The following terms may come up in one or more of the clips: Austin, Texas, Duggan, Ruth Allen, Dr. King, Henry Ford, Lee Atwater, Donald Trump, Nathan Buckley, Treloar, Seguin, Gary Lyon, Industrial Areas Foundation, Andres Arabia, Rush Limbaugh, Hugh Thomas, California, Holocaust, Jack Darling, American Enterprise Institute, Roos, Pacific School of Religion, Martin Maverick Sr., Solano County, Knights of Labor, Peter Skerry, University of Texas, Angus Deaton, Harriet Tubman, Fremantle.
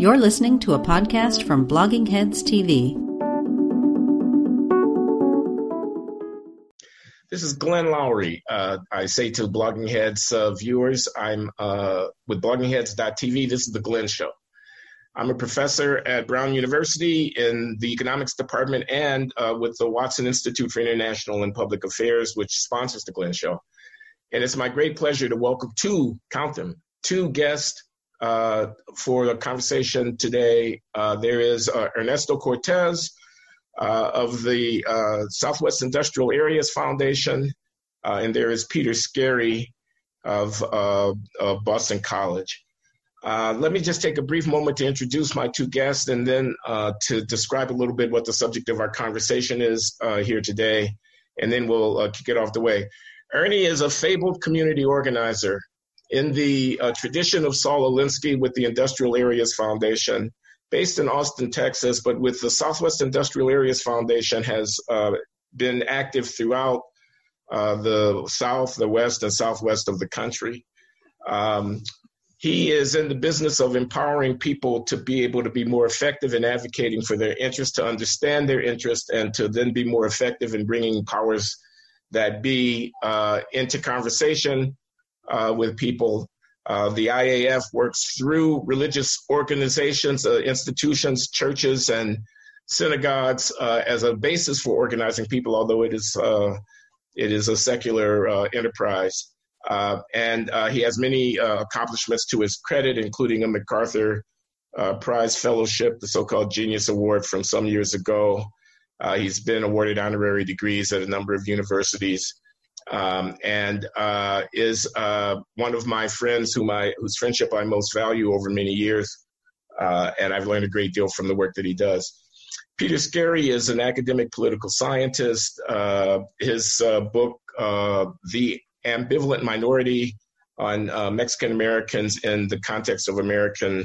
You're listening to a podcast from Bloggingheads TV. This is Glenn Lowry. I say to Bloggingheads viewers, I'm with Bloggingheads.tv. This is The Glenn Show. I'm a professor at Brown University in the economics department and with the Watson Institute for International and Public Affairs, which sponsors The Glenn Show. And it's my great pleasure to welcome two guests for the conversation today. There is Ernesto Cortés of the Southwest Industrial Areas Foundation, and there is Peter Skerry of Boston College. Let me just take a brief moment to introduce my two guests and then to describe a little bit what the subject of our conversation is here today, and then we'll kick it off the way. Ernie is a fabled community organizer in the tradition of Saul Alinsky with the Industrial Areas Foundation, based in Austin, Texas, but with the Southwest Industrial Areas Foundation has been active throughout the South, the West, and Southwest of the country. He is in the business of empowering people to be able to be more effective in advocating for their interests, to understand their interests, and to then be more effective in bringing powers that be into conversation with people. The IAF works through religious organizations, institutions, churches, and synagogues as a basis for organizing people, although it is a secular enterprise. And he has many accomplishments to his credit, including a MacArthur Prize Fellowship, the so-called Genius Award from some years ago. He's been awarded honorary degrees at a number of universities, and is one of my friends whose friendship I most value over many years, and I've learned a great deal from the work that he does. Peter Skerry is an academic political scientist. His book, The Ambivalent Minority, on Mexican-Americans in the Context of American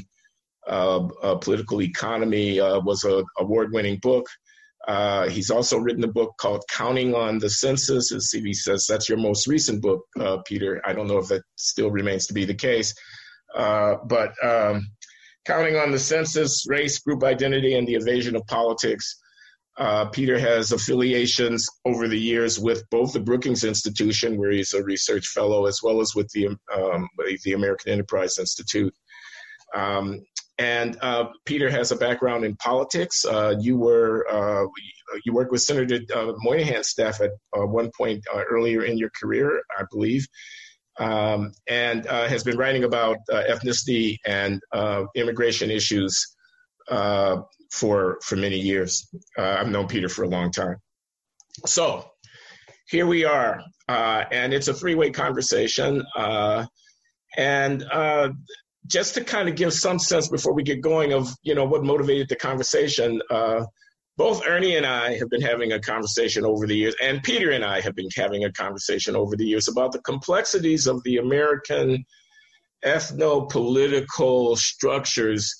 Political Economy, was an award-winning book. He's also written a book called Counting on the Census. As CV says, that's your most recent book, Peter. I don't know if that still remains to be the case. But Counting on the Census, Race, Group Identity, and the Evasion of Politics. Peter has affiliations over the years with both the Brookings Institution, where he's a research fellow, as well as with the American Enterprise Institute. And Peter has a background in politics. You worked with Senator Moynihan's staff at one point earlier in your career, I believe, and has been writing about ethnicity and immigration issues for many years. I've known Peter for a long time. So here we are, and it's a three-way conversation. And just to kind of give some sense before we get going of, what motivated the conversation, both Ernie and I have been having a conversation over the years, and Peter and I have been having a conversation over the years about the complexities of the American ethno-political structures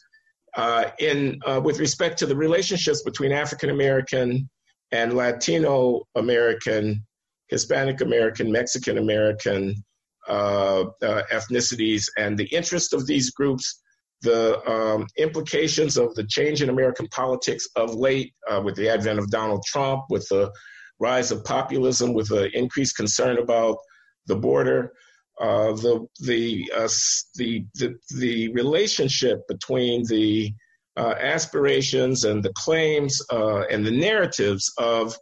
with respect to the relationships between African American and Latino American, Hispanic American, Mexican American ethnicities, and the interest of these groups, the implications of the change in American politics of late with the advent of Donald Trump, with the rise of populism, with the increased concern about the border, the relationship between the aspirations and the claims and the narratives of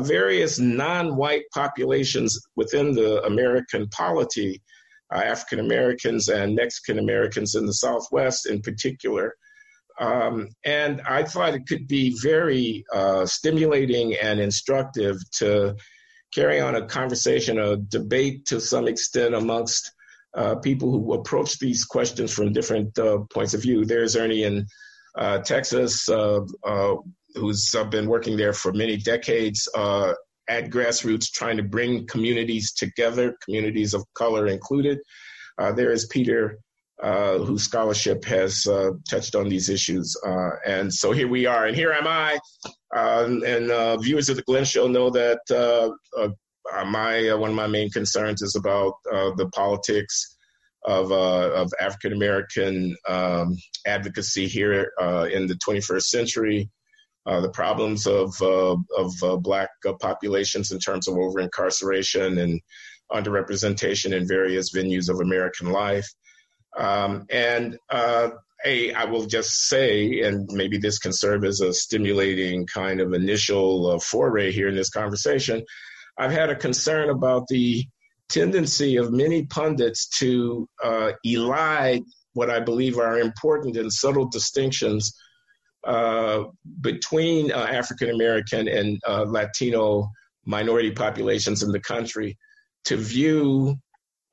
various non-white populations within the American polity, African Americans and Mexican Americans in the Southwest in particular. And I thought it could be very stimulating and instructive to carry on a conversation, a debate to some extent amongst people who approach these questions from different points of view. There's Ernie in Texas, who's been working there for many decades at grassroots, trying to bring communities together, communities of color included. There is Peter, whose scholarship has touched on these issues. And so here we are, and here am I. And viewers of The Glenn Show know that one of my main concerns is about the politics of African-American advocacy here in the 21st century, the problems of Black populations in terms of over-incarceration and underrepresentation in various venues of American life. I will just say, and maybe this can serve as a stimulating kind of initial foray here in this conversation, I've had a concern about the tendency of many pundits to elide what I believe are important and subtle distinctions between African-American and Latino minority populations in the country, to view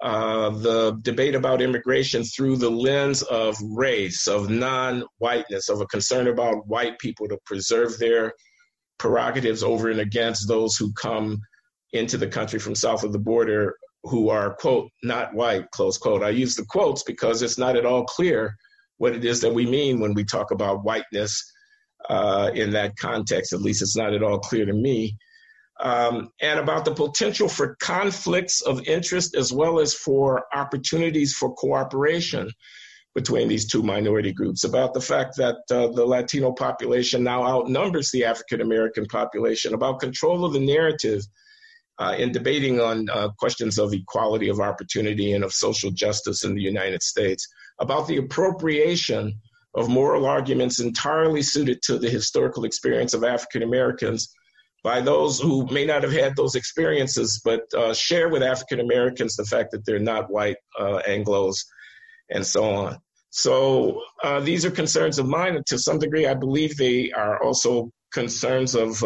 the debate about immigration through the lens of race, of non-whiteness, of a concern about white people to preserve their prerogatives over and against those who come into the country from south of the border who are, quote, not white, close quote. I use the quotes because it's not at all clear what it is that we mean when we talk about whiteness in that context. At least it's not at all clear to me. And about the potential for conflicts of interest as well as for opportunities for cooperation between these two minority groups, about the fact that the Latino population now outnumbers the African-American population, about control of the narrative in debating on questions of equality of opportunity and of social justice in the United States, about the appropriation of moral arguments entirely suited to the historical experience of African-Americans by those who may not have had those experiences, but share with African-Americans the fact that they're not white Anglos and so on. So these are concerns of mine, and to some degree, I believe they are also concerns of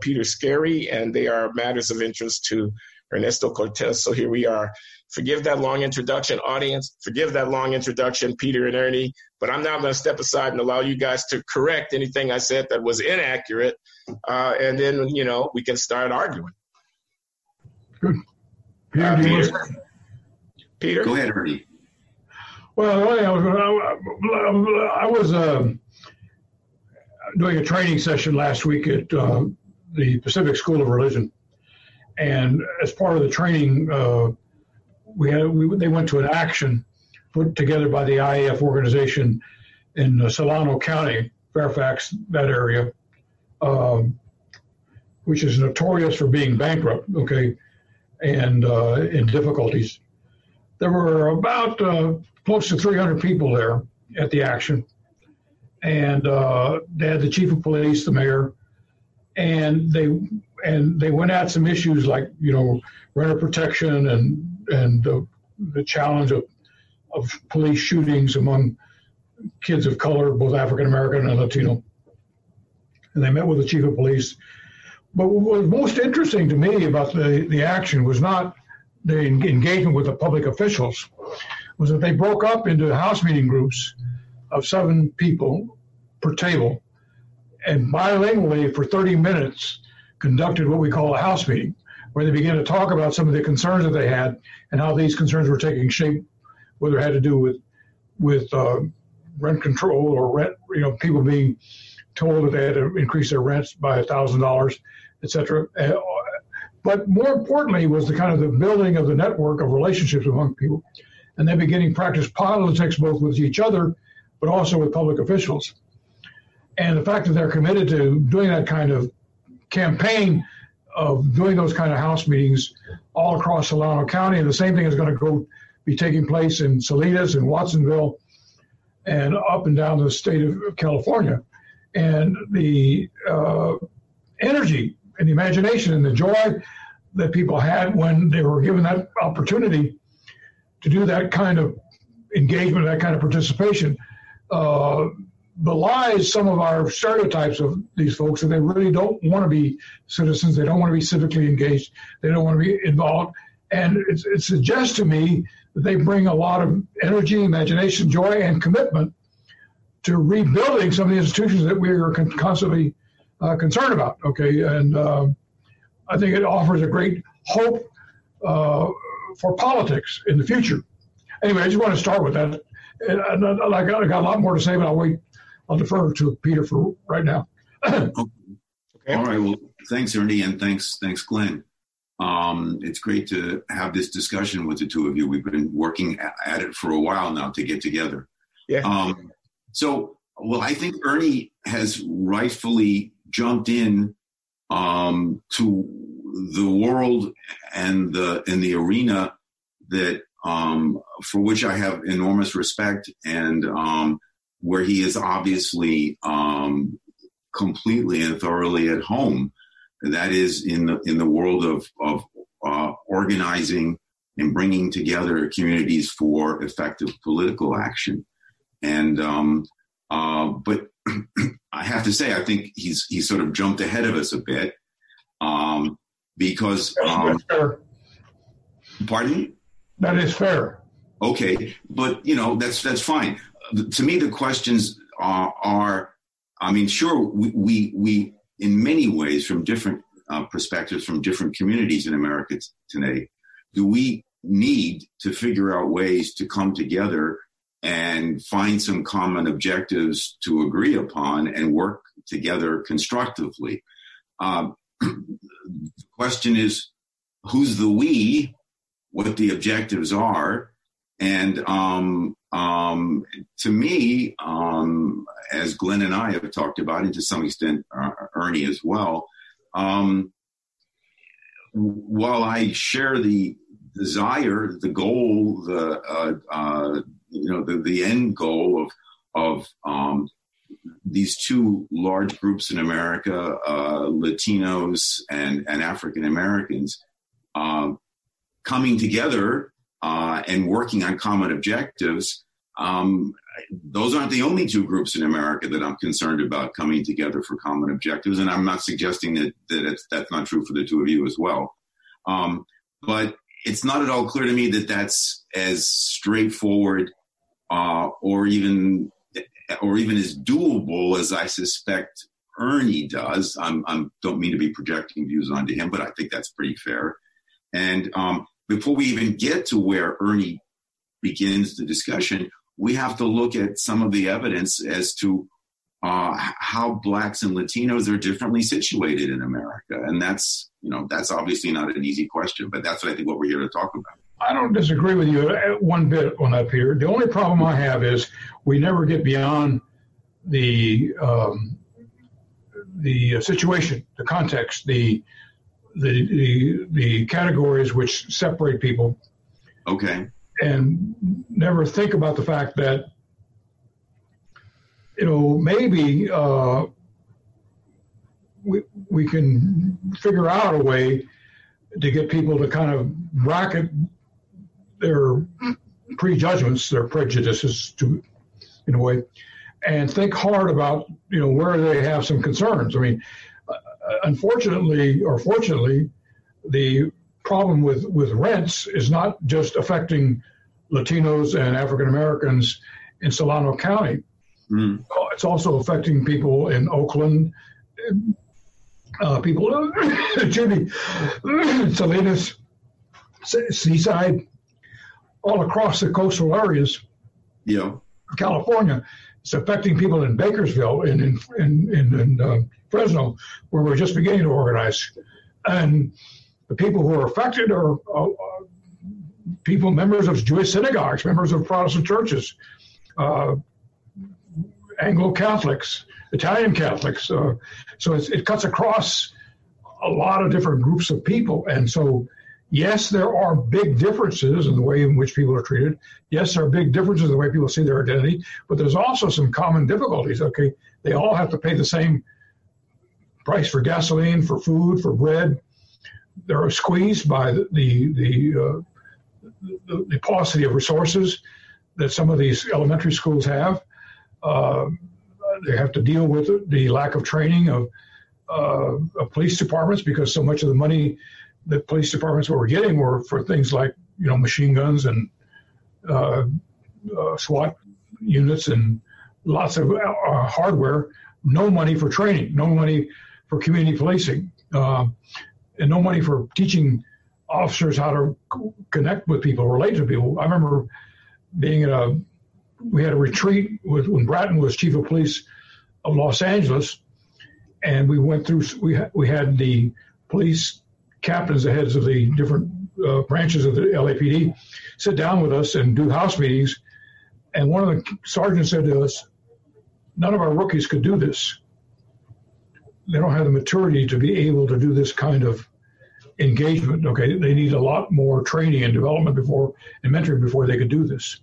Peter Skerry, and they are matters of interest to Ernesto Cortés. So here we are. Forgive that long introduction, audience. Forgive that long introduction, Peter and Ernie. But I'm now going to step aside and allow you guys to correct anything I said that was inaccurate. And then, you know, we can start arguing. Good. Peter? Peter? Go ahead, Ernie. Well, I was doing a training session last week at the Pacific School of Religion. And as part of the training, they went to an action put together by the IAF organization in Solano County, Fairfax, that area, which is notorious for being bankrupt, okay, and in difficulties. There were about close to 300 people there at the action. And they had the chief of police, the mayor, and they went at some issues like, you know, renter protection and the challenge of police shootings among kids of color, both African American and Latino. And they met with the chief of police. But what was most interesting to me about the action was not the engagement with the public officials, was that they broke up into house meeting groups of 7 people per table, and bilingually for 30 minutes conducted what we call a house meeting, where they began to talk about some of the concerns that they had and how these concerns were taking shape, whether it had to do with rent control or rent, you know, people being told that they had to increase their rents by $1,000, et cetera. But more importantly was the kind of the building of the network of relationships among people, and then beginning to practice politics both with each other but also with public officials. And the fact that they're committed to doing that kind of campaign of doing those kind of house meetings all across Solano County, and the same thing is going to be taking place in Salinas and Watsonville and up and down the state of California. And the energy and the imagination and the joy that people had when they were given that opportunity to do that kind of engagement, that kind of participation, belies some of our stereotypes of these folks, that they really don't want to be citizens, they don't want to be civically engaged, they don't want to be involved. And it suggests to me that they bring a lot of energy, imagination, joy, and commitment to rebuilding some of the institutions that we are constantly concerned about, okay? And I think it offers a great hope for politics in the future. Anyway, I just want to start with that. And I got a lot more to say, but I'll wait. I'll defer to Peter for right now. Okay. All right. Well, thanks, Ernie, and thanks, Glenn. It's great to have this discussion with the two of you. We've been working at it for a while now to get together. Yeah. Well, I think Ernie has rightfully jumped in to the world and the arena that for which I have enormous respect, and where he is obviously completely and thoroughly at home. And that is in the world of organizing and bringing together communities for effective political action. And but I have to say, I think he's sort of jumped ahead of us a bit because. Pardon? That is fair. Okay, but that's fine. To me, the questions are, I mean, sure, we in many ways from different perspectives, from different communities in America today, do we need to figure out ways to come together and find some common objectives to agree upon and work together constructively? The question is, who's the we, what the objectives are, and to me, as Glenn and I have talked about, and to some extent Ernie as well, while I share the desire, the goal, the end goal of these two large groups in America, Latinos and African Americans, coming together and working on common objectives. Those aren't the only two groups in America that I'm concerned about coming together for common objectives. And I'm not suggesting that that's not true for the two of you as well. But it's not at all clear to me that that's as straightforward or even as doable as I suspect Ernie does. I don't mean to be projecting views onto him, but I think that's pretty fair. And before we even get to where Ernie begins the discussion, we have to look at some of the evidence as to how Blacks and Latinos are differently situated in America. And that's, that's obviously not an easy question, but that's, I think, what we're here to talk about. I don't disagree with you one bit on up here. The only problem I have is we never get beyond the situation, the context, the categories which separate people. Okay. And never think about the fact that, maybe we can figure out a way to get people to kind of bracket their prejudgments, their prejudices in a way, and think hard about, where they have some concerns. I mean, unfortunately or fortunately, the problem with rents is not just affecting Latinos and African Americans in Solano County. Mm. It's also affecting people in Oakland, people Jimmy, Salinas, Seaside, all across the coastal areas. Yeah, California. It's affecting people in Bakersville and in Fresno, where we're just beginning to organize. And the people who are affected are people, members of Jewish synagogues, members of Protestant churches, Anglo-Catholics, Italian Catholics. So it cuts across a lot of different groups of people. And so, yes, there are big differences in the way in which people are treated. Yes, there are big differences in the way people see their identity. But there's also some common difficulties. Okay, they all have to pay the same price for gasoline, for food, for bread. They're squeezed by the paucity of resources that some of these elementary schools have. They have to deal with the lack of training of police departments, because so much of the money that police departments were getting were for things like, machine guns and SWAT units and lots of hardware. No money for training, no money for community policing. And no money for teaching officers how to connect with people, relate to people. I remember we had a retreat when Bratton was chief of police of Los Angeles, and we went through, we had the police captains, the heads of the different branches of the LAPD, sit down with us and do house meetings. And one of the sergeants said to us, none of our rookies could do this. They don't have the maturity to be able to do this kind of engagement. Okay, they need a lot more training and development before and mentoring before they could do this.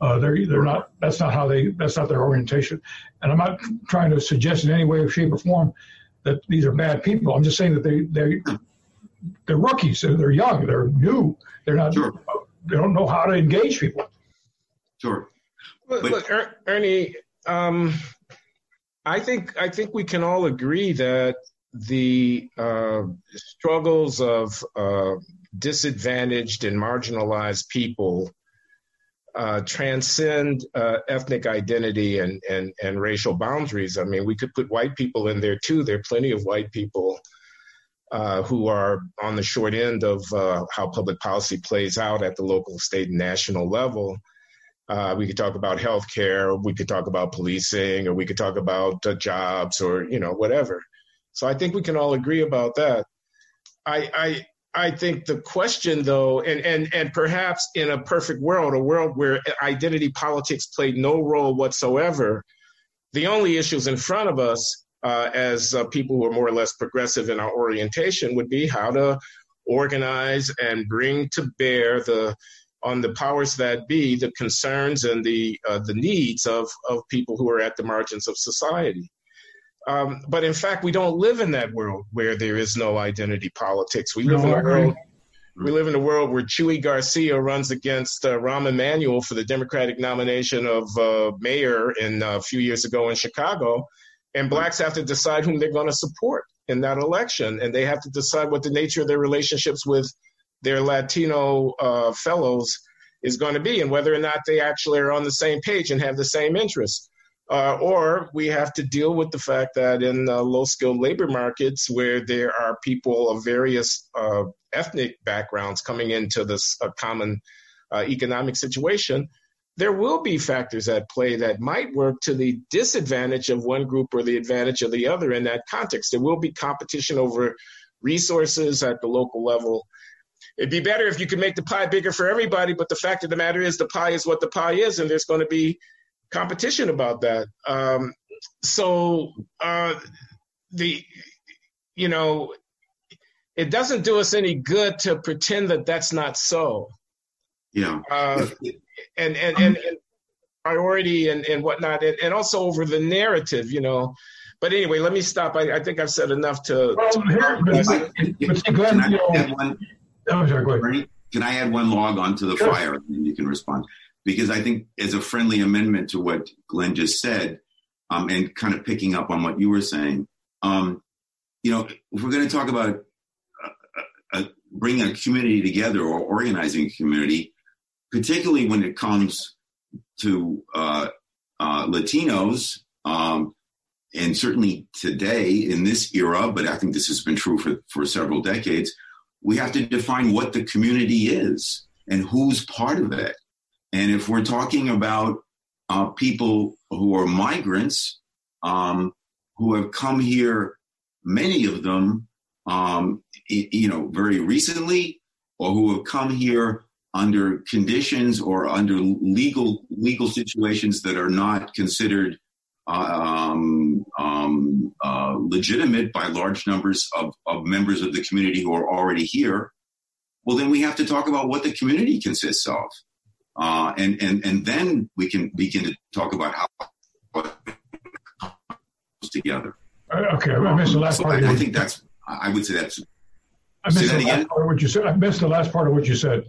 They're not. That's not how they. That's not their orientation. And I'm not trying to suggest in any way, shape, or form that these are bad people. I'm just saying that they're rookies. They're young. They're new. They're not. Sure. They don't know how to engage people. Sure. Look, Ernie. I think we can all agree that the struggles of disadvantaged and marginalized people transcend ethnic identity and racial boundaries. I mean, we could put white people in there too. There are plenty of white people who are on the short end of how public policy plays out at the local, state, and national level. We could talk about healthcare, we could talk about policing, or we could talk about jobs, or whatever. So I think we can all agree about that. I think the question, though, and perhaps in a perfect world, a world where identity politics played no role whatsoever, the only issues in front of us as people who are more or less progressive in our orientation would be how to organize and bring to bear on the powers that be, the concerns and the needs of people who are at the margins of society. But in fact, we don't live in that world where there is no identity politics. We live in a world where Chuy Garcia runs against Rahm Emanuel for the Democratic nomination of mayor a few years ago in Chicago, and blacks have to decide whom they're going to support in that election, and they have to decide what the nature of their relationships with their Latino fellows is going to be, and whether or not they actually are on the same page and have the same interests. Or we have to deal with the fact that in low-skilled labor markets where there are people of various ethnic backgrounds coming into this common economic situation, there will be factors at play that might work to the disadvantage of one group or the advantage of the other in that context. There will be competition over resources at the local level. It'd be better if you could make the pie bigger for everybody, but the fact of the matter is the pie is what the pie is, and there's going to be competition about that. So it doesn't do us any good to pretend that that's not so. Yeah. And priority and whatnot, and also over the narrative, But anyway, let me stop. I think I've said enough to. Can I add one log onto the fire, and you can respond? Because I think as a friendly amendment to what Glenn just said, and kind of picking up on what you were saying, if we're going to talk about bringing a community together or organizing a community, particularly when it comes to Latinos, and certainly today in this era, but I think this has been true for several decades, we have to define what the community is and who's part of it. And if we're talking about people who are migrants, who have come here, many of them, very recently, or who have come here under conditions or under legal situations that are not considered legitimate by large numbers of members of the community who are already here, well, then we have to talk about what the community consists of. And then we can begin to talk about how it comes together. Okay, I missed the last part. I missed the last part of what you said.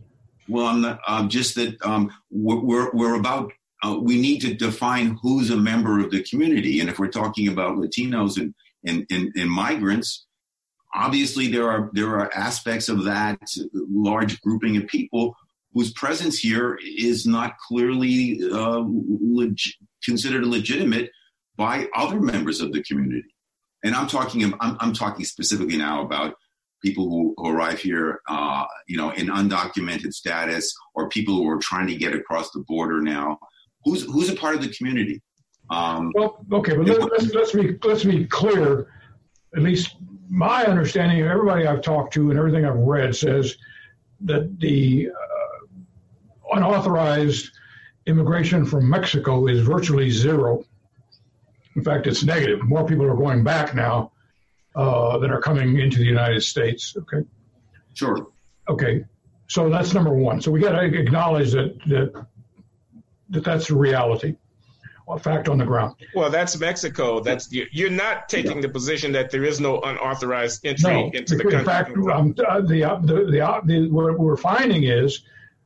Well, we need to define who's a member of the community. And if we're talking about Latinos and migrants, obviously there are aspects of that large grouping of people whose presence here is not clearly considered legitimate by other members of the community. And I'm talking specifically now about people who arrive here, in undocumented status, or people who are trying to get across the border now. Who's a part of the community? Let's be clear at least my understanding of everybody I've talked to and everything I've read says that the unauthorized immigration from Mexico is virtually zero. In fact, it's negative. More people are going back now than are coming into the United States. Okay. Sure. Okay. So that's number one. So we got to acknowledge that that's the reality, a fact on the ground. Well, that's Mexico. That's you're not taking the position that there is no unauthorized entry into the country. In fact, what we're finding is,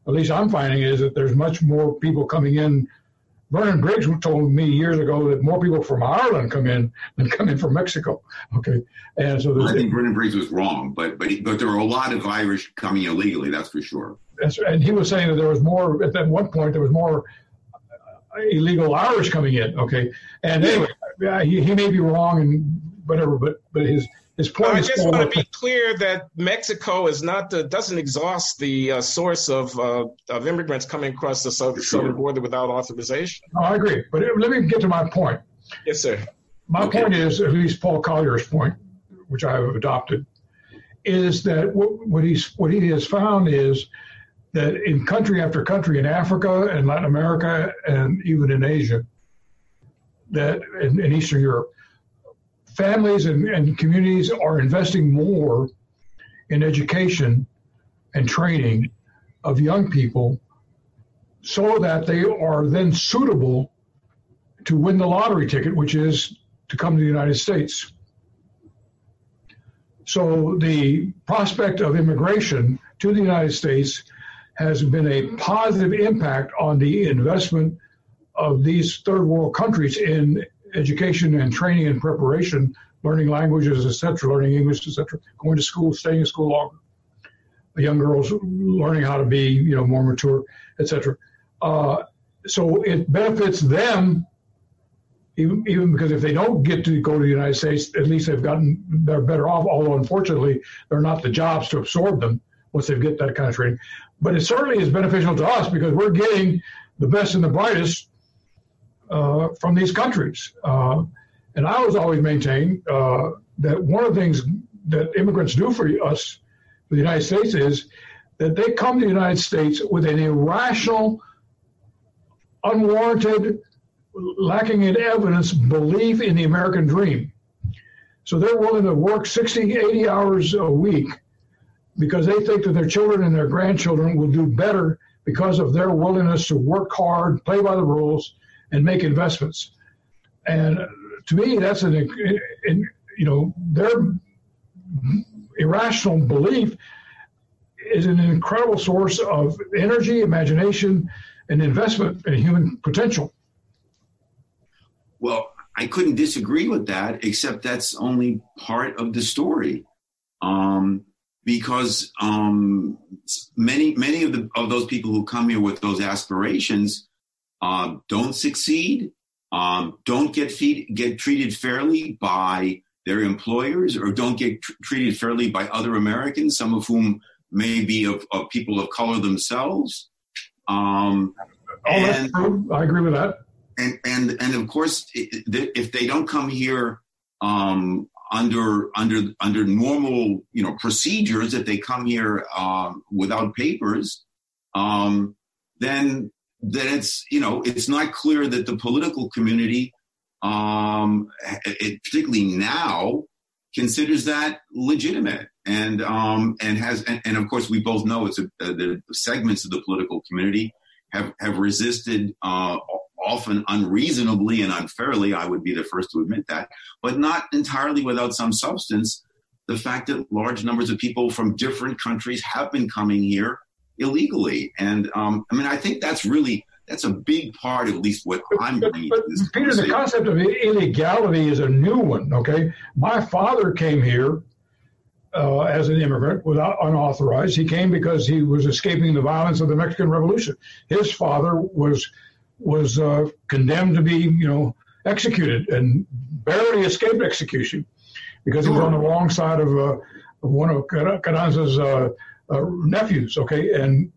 at least I'm finding, is that there's much more people coming in. Vernon Briggs told me years ago that more people from Ireland come in than come in from Mexico. Okay, and so I think Vernon Briggs was wrong, but there were a lot of Irish coming illegally. That's for sure. And he was saying that there was more at that one point. There was more illegal Irish coming in. Okay, and anyway, he may be wrong and whatever, but his point. I just want to be clear that Mexico is not doesn't exhaust the source of immigrants coming across the southern border without authorization. No, I agree, but let me get to my point. Yes, sir. My point is, at least Paul Collier's point, which I have adopted, is that what he has found is that in country after country in Africa and Latin America and even in Asia, that in Eastern Europe, families and communities are investing more in education and training of young people so that they are then suitable to win the lottery ticket, which is to come to the United States. So the prospect of immigration to the United States has been a positive impact on the investment of these third world countries in education and training and preparation, learning languages, etc., learning English, etc., going to school, staying in school longer, young girls learning how to be, more mature, etc. So it benefits them, even because if they don't get to go to the United States, at least they're better off, although unfortunately they're not the jobs to absorb them once they get that kind of training. But it certainly is beneficial to us because we're getting the best and the brightest from these countries. And I was always maintained that one of the things that immigrants do for us, for the United States, is that they come to the United States with an irrational, unwarranted, lacking in evidence, belief in the American dream. So they're willing to work 60, 80 hours a week because they think that their children and their grandchildren will do better because of their willingness to work hard, play by the rules, and make investments. And to me, that's their irrational belief is an incredible source of energy, imagination, and investment in human potential. Well, I couldn't disagree with that, except that's only part of the story. Because many of those people who come here with those aspirations don't succeed, don't get treated fairly by their employers, or don't get treated fairly by other Americans, some of whom may be of people of color themselves. That's true. I agree with that. And of course, if they don't come here under normal, procedures, if they come here without papers, then it's, it's not clear that the political community, particularly now, considers that legitimate. And of course, we both know the segments of the political community have resisted often unreasonably and unfairly, I would be the first to admit that, but not entirely without some substance, the fact that large numbers of people from different countries have been coming here illegally. And I think that's a big part, at least what I'm bringing to this. Peter, the concept of illegality is a new one, okay? My father came here as an immigrant, without unauthorized. He came because he was escaping the violence of the Mexican Revolution. His father was condemned to be, executed and barely escaped execution because he was on the wrong side of one of Carranza's nephews, okay, and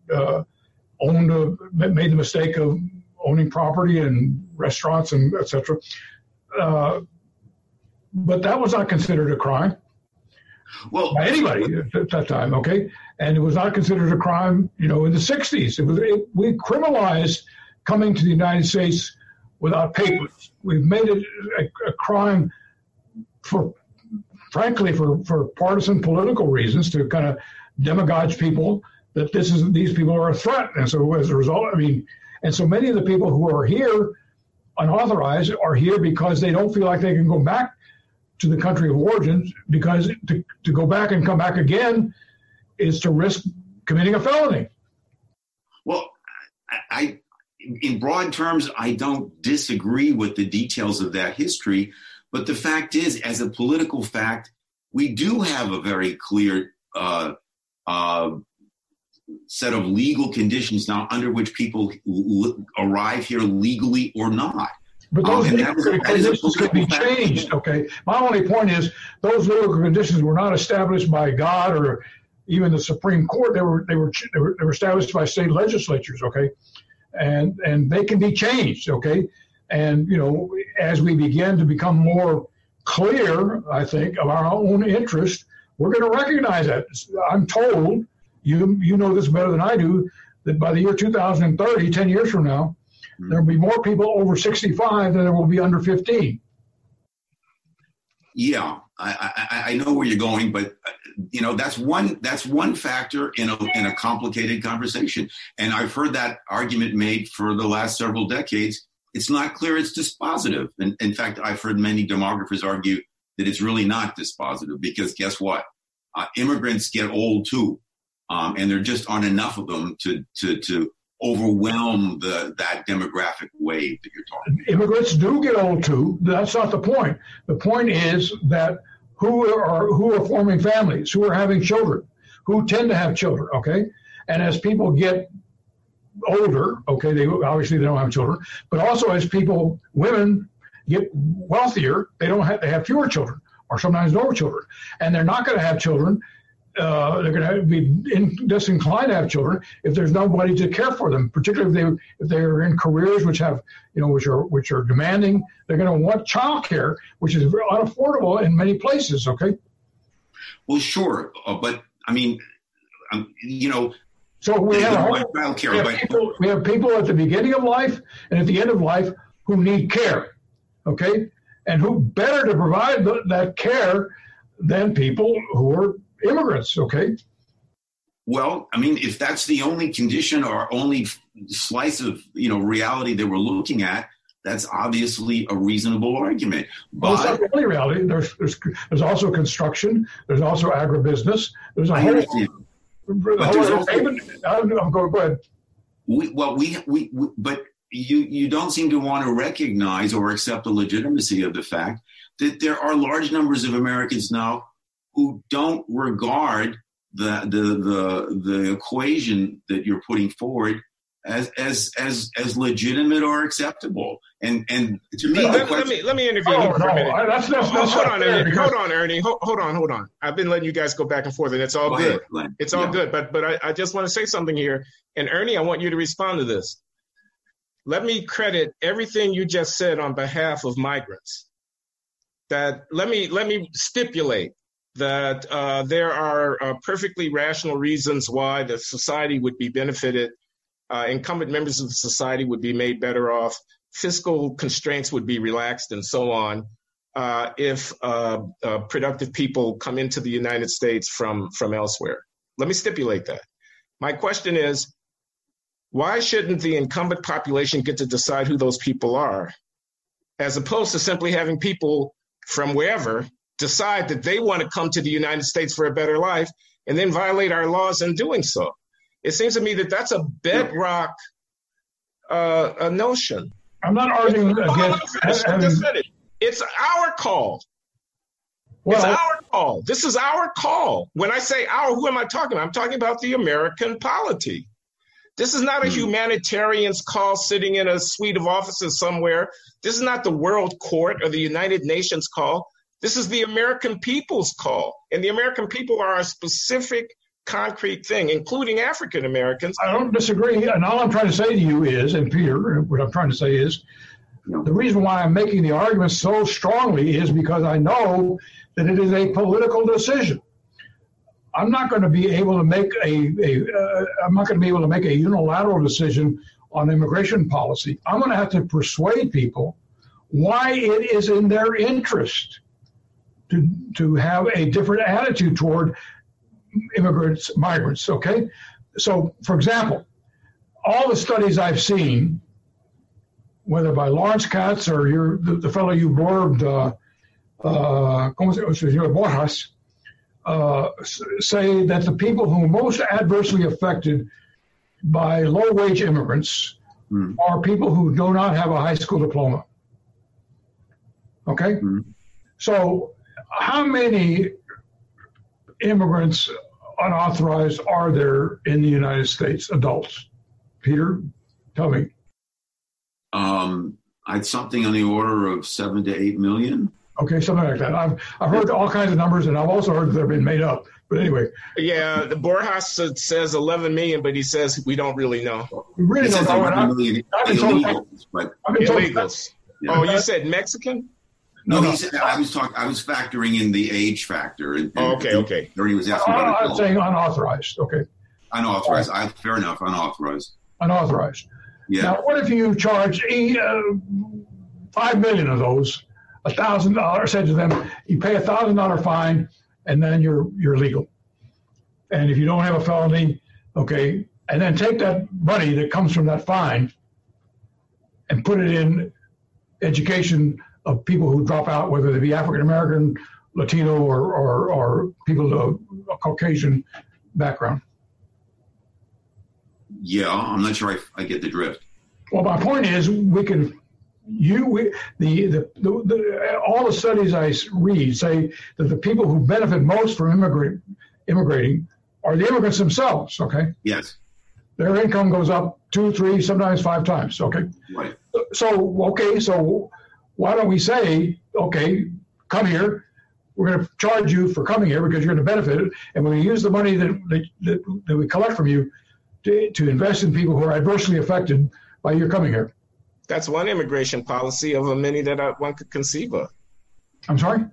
made the mistake of owning property and restaurants and etc. But that was not considered a crime. Well, by anybody at that time, okay? And it was not considered a crime, you know, in the 60s. We criminalized coming to the United States without papers. We've made it a crime for, frankly, for partisan political reasons, to kind of demagogue people that this is, these people are a threat. And so as a result, I mean, and so many of the people who are here unauthorized are here because they don't feel like they can go back to the country of origin, because to go back and come back again is to risk committing a felony. Well, I in broad terms, I don't disagree with the details of that history, but the fact is, as a political fact, we do have a very clear set of legal conditions now under which people arrive here legally or not. But those legal conditions could be changed, okay? My only point is those legal conditions were not established by God or even the Supreme Court. They were established by state legislatures, okay? And they can be changed, okay? And, you know, as we begin to become more clear, I think, of our own interest, we're going to recognize that. I'm told, you know this better than I do, that by the year 2030, 10 years from now, there will be more people over 65 than there will be under 15. Yeah, I know where you're going, but you know that's one factor in a complicated conversation. And I've heard that argument made for the last several decades. It's not clear it's dispositive. And in fact, I've heard many demographers argue that it's really not dispositive, because guess what? Immigrants get old too, and there just aren't enough of them to overwhelm that demographic wave that you're talking about. Immigrants do get old too. That's not the point. The point is that who are forming families, who are having children, who tend to have children, okay? And as people get older, okay, they don't have children, but also as women get wealthier, they have fewer children, or sometimes no children. And they're not going to have children. They're going to be disinclined to have children if there's nobody to care for them. Particularly if they're in careers which have, you know, which are demanding, they're going to want childcare, which is unaffordable in many places. Okay. Well, sure, but I mean, you know. So we have people at the beginning of life and at the end of life who need care. Okay, and who better to provide that care than people who are immigrants, okay? Well, I mean, if that's the only condition or only slice of, you know, reality that we're looking at, that's obviously a reasonable argument. But it's not the only reality. There's also construction. There's also agribusiness. There's a whole... Go ahead. But you don't seem to want to recognize or accept the legitimacy of the fact that there are large numbers of Americans now who don't regard the equation that you're putting forward as legitimate or acceptable. And to me, let me interview you for a minute. Hold on, Ernie. I've been letting you guys go back and forth, and it's all good. It's all good. But I just want to say something here. And Ernie, I want you to respond to this. Let me credit everything you just said on behalf of migrants. That let me stipulate that there are perfectly rational reasons why the society would be benefited, incumbent members of the society would be made better off, fiscal constraints would be relaxed, and so on, if productive people come into the United States from elsewhere. Let me stipulate that. My question is, why shouldn't the incumbent population get to decide who those people are, as opposed to simply having people from wherever decide that they want to come to the United States for a better life and then violate our laws in doing so? It seems to me that that's a bedrock a notion. I'm not arguing against it. It's our call. Well, it's our call. This is our call. When I say our, who am I talking about? I'm talking about the American polity. This is not a humanitarian's call sitting in a suite of offices somewhere. This is not the World Court or the United Nations call. This is the American people's call, and the American people are a specific, concrete thing, including African Americans. I don't disagree, and all I'm trying to say to you is, and Peter, what I'm trying to say is, The reason why I'm making the argument so strongly is because I know that it is a political decision. I'm not going to be able to make a unilateral decision on immigration policy. I'm going to have to persuade people why it is in their interest to have a different attitude toward migrants. Okay, so for example, all the studies I've seen, whether by Lawrence Katz or the fellow you blurbed, Borjas, say that the people who are most adversely affected by low-wage immigrants are people who do not have a high school diploma. Okay? So how many immigrants unauthorized are there in the United States, adults? Peter, tell me. Something on the order of 7 to 8 million. Okay, something like that. I've heard all kinds of numbers, and I've also heard that they've been made up. But anyway. Yeah, the Borjas says 11 million, but he says we don't really know. We really don't know. Illegals. Yeah. Oh, you said Mexican? No. He said, I was factoring in the age factor. Okay. He was asking about I'm saying unauthorized. Okay. Unauthorized. Fair enough. Unauthorized. Yeah. Now, what if you charge 5 million of those? $1,000, said to them, you pay $1,000 fine, and then you're legal. And if you don't have a felony, okay, and then take that money that comes from that fine and put it in education of people who drop out, whether they be African American, Latino, or people of a Caucasian background. Yeah, I'm not sure I get the drift. Well, my point is, we can. All the studies I read say that the people who benefit most from immigrating are the immigrants themselves. Okay. Yes. Their income goes up 2, 3, sometimes 5 times. Okay. Right. So why don't we say, okay, come here. We're going to charge you for coming here because you're going to benefit, and we use the money that we collect from you to invest in people who are adversely affected by your coming here. That's one immigration policy of a many that one could conceive of. I'm sorry?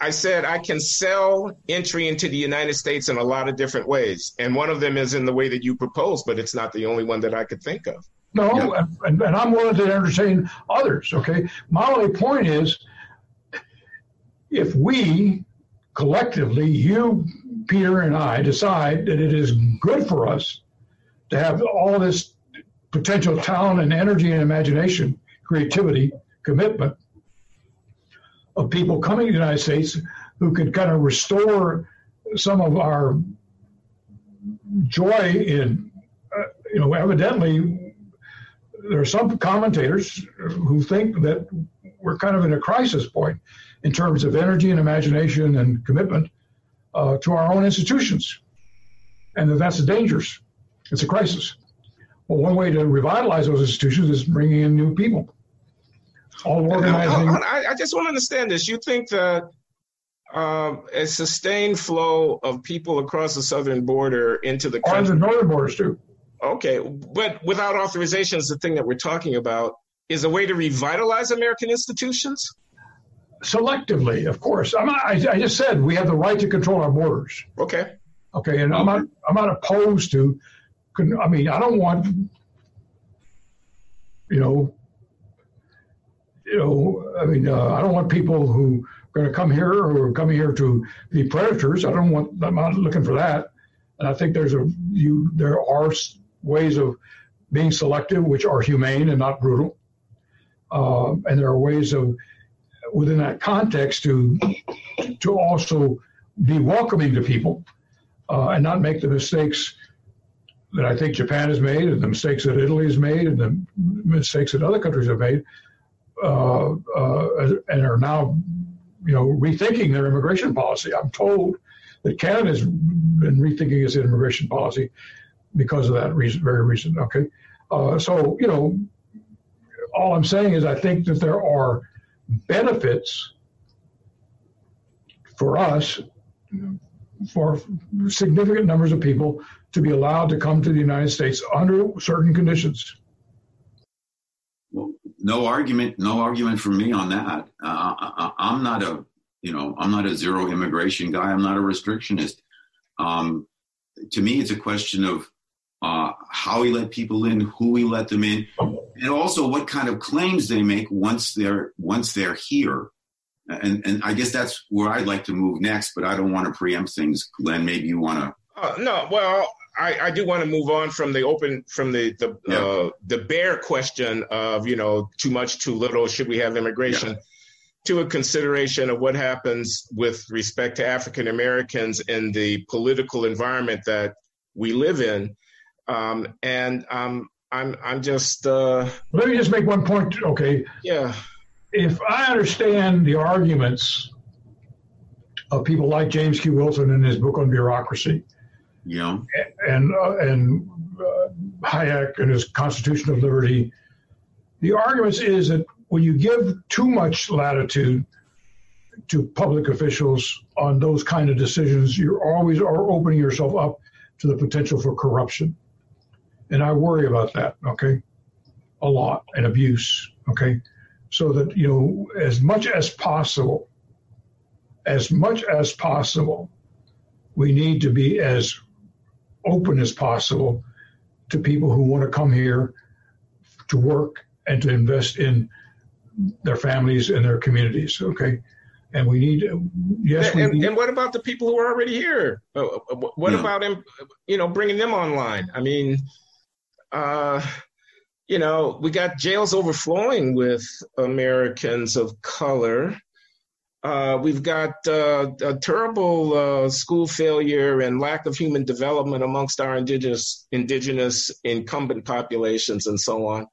I said I can sell entry into the United States in a lot of different ways. And one of them is in the way that you propose, but it's not the only one that I could think of. No, yeah. And I'm willing to entertain others, okay? My only point is, if we collectively, you, Peter, and I, decide that it is good for us to have all this potential talent and energy and imagination, creativity, commitment of people coming to the United States who could kind of restore some of our joy in, evidently there are some commentators who think that we're kind of in a crisis point in terms of energy and imagination and commitment to our own institutions, and that's dangerous. It's a crisis. Well, one way to revitalize those institutions is bringing in new people. All organizing. I just want to understand this. You think that a sustained flow of people across the southern border into the country. Or the northern borders, too. Okay. But without authorizations, the thing that we're talking about is a way to revitalize American institutions? Selectively, of course. I just said we have the right to control our borders. Okay. Okay. And I'm not opposed to. I don't want, I don't want people who are going to come here or are coming here to be predators. I'm not looking for that. And I think there are ways of being selective, which are humane and not brutal. And there are ways of, within that context, to also be welcoming to people and not make the mistakes that I think Japan has made, and the mistakes that Italy has made, and the mistakes that other countries have made, and are now, rethinking their immigration policy. I'm told that Canada's been rethinking its immigration policy because of that reason, very reason. Okay, all I'm saying is I think that there are benefits for us, for significant numbers of people to be allowed to come to the United States under certain conditions. Well, No argument from me on that. I'm not a, I'm not a zero immigration guy. I'm not a restrictionist. To me, it's a question of how we let people in, who we let them in, and also what kind of claims they make once they're here. And I guess that's where I'd like to move next, but I don't want to preempt things. Glenn, maybe you want to. No, well, I do want to move on from the bare question of, too much, too little, should we have immigration, to a consideration of what happens with respect to African Americans in the political environment that we live in. I'm just. Let me just make one point. Okay. Yeah. If I understand the arguments of people like James Q. Wilson in his book on bureaucracy, and Hayek in his Constitution of Liberty, the arguments is that when you give too much latitude to public officials on those kind of decisions, you're always are opening yourself up to the potential for corruption, and I worry about that. Okay, a lot, and abuse. Okay. So that, as much as possible, we need to be as open as possible to people who want to come here to work and to invest in their families and their communities. Okay. And we need, and what about the people who are already here? What about, bringing them online? I mean, we got jails overflowing with Americans of color. We've got a terrible school failure and lack of human development amongst our indigenous incumbent populations and so on.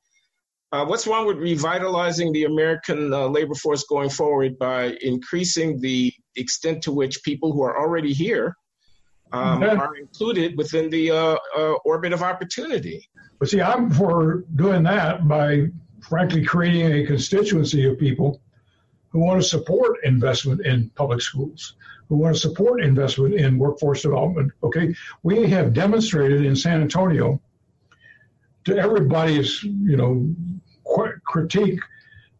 What's wrong with revitalizing the American labor force going forward by increasing the extent to which people who are already here are included within the orbit of opportunity? But see, I'm for doing that by, frankly, creating a constituency of people who want to support investment in public schools, who want to support investment in workforce development, okay? We have demonstrated in San Antonio, to everybody's, critique,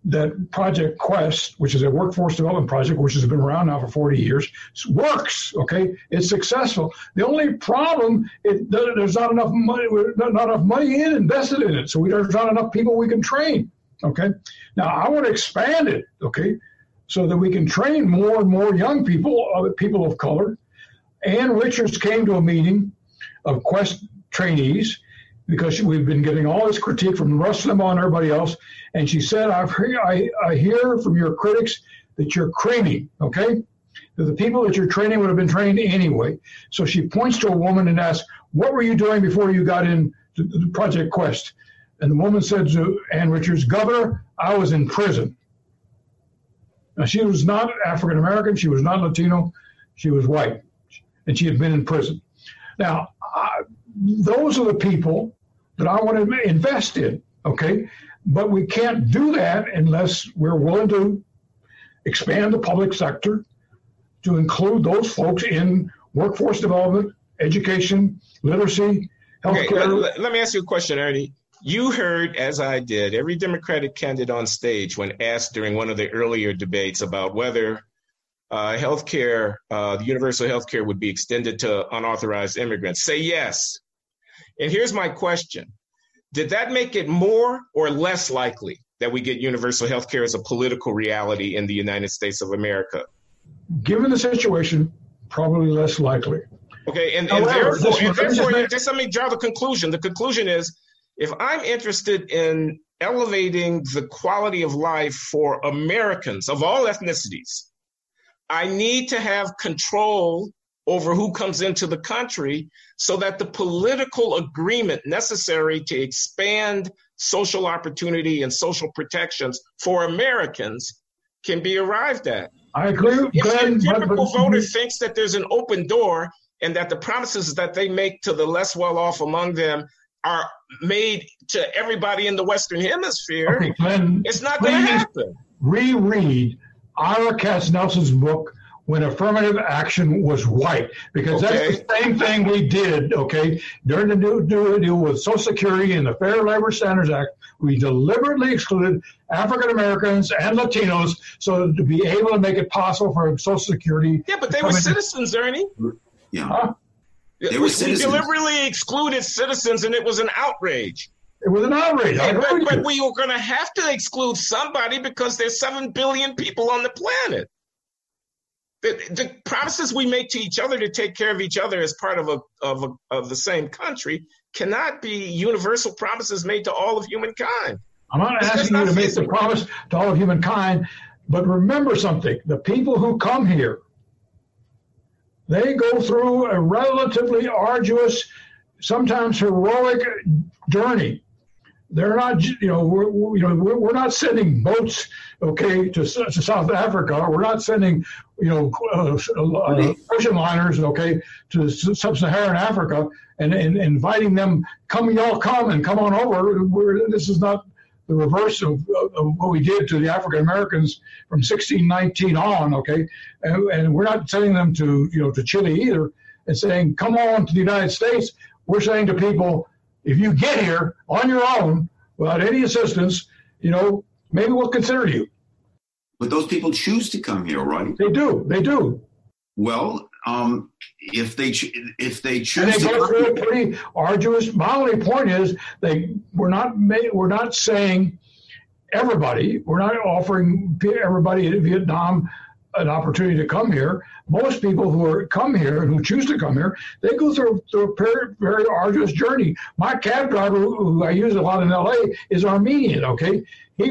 that Project Quest, which is a workforce development project, which has been around now for 40 years, works, okay? It's successful. The only problem is there's not enough money invested in it, so there's not enough people we can train, okay? Now, I want to expand it, okay, so that we can train more and more young people of color. Ann Richards came to a meeting of Quest trainees, because we've been getting all this critique from Rush Limbaugh and everybody else, and she said, I hear from your critics that you're craning, okay? That the people that you're training would have been trained anyway. So she points to a woman and asks, what were you doing before you got in to Project Quest? And the woman said to Ann Richards, Governor, I was in prison. Now, she was not African-American. She was not Latino. She was white, and she had been in prison. Now, those are the people that I want to invest in, okay? But we can't do that unless we're willing to expand the public sector to include those folks in workforce development, education, literacy, healthcare. Okay, let me ask you a question, Ernie. You heard, as I did, every Democratic candidate on stage when asked during one of the earlier debates about whether healthcare, the universal healthcare would be extended to unauthorized immigrants, say yes. And here's my question. Did that make it more or less likely that we get universal health care as a political reality in the United States of America? Given the situation, probably less likely. Okay, and therefore, let me draw the conclusion. The conclusion is, if I'm interested in elevating the quality of life for Americans of all ethnicities, I need to have control over who comes into the country so that the political agreement necessary to expand social opportunity and social protections for Americans can be arrived at. I agree with Glenn. If the typical voter thinks that there's an open door and that the promises that they make to the less well-off among them are made to everybody in the Western Hemisphere, okay, Glenn, it's not going to happen. Reread Ira Katznelson's book, when affirmative action was white, because that's the same thing we did, during the new deal with Social Security and the Fair Labor Standards Act. We deliberately excluded African Americans and Latinos so to be able to make it possible for Social Security. Yeah, but they were citizens, Ernie. Yeah. Huh? We deliberately excluded citizens, and it was an outrage. It was an outrage. But we were going to have to exclude somebody because there's 7 billion people on the planet. The promises we make to each other to take care of each other as part of the same country cannot be universal promises made to all of humankind. I'm not asking you to make the promise to all of humankind, but remember something. The people who come here, they go through a relatively arduous, sometimes heroic journey. They're not, we're not sending boats, to South Africa. We're not sending, ocean liners, to sub-Saharan Africa and inviting them, come on over. This is not the reverse of what we did to the African Americans from 1619 on, And we're not sending them to, to Chile either and saying, come on to the United States. We're saying to people, if you get here on your own without any assistance, maybe we'll consider you. But those people choose to come here, right? They do. Well, if they choose, and they go through a pretty arduous. My only point is, we're not saying everybody. We're not offering everybody in Vietnam an opportunity to come here. Most people who choose to come here, they go through a very, very arduous journey. My cab driver, who I use a lot in L.A., is Armenian, He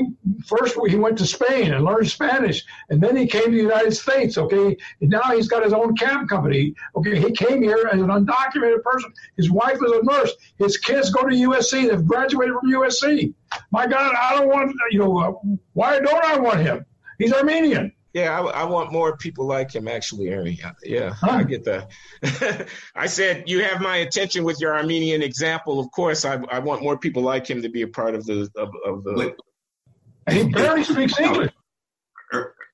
went to Spain and learned Spanish, and then he came to the United States, And now he's got his own cab company, He came here as an undocumented person. His wife is a nurse. His kids go to USC. They've graduated from USC. My God, I don't want, why don't I want him? He's Armenian. Yeah, I want more people like him, actually, Ernie. Yeah, I get that. I said, you have my attention with your Armenian example. Of course, I want more people like him to be a part of the And he barely speaks English.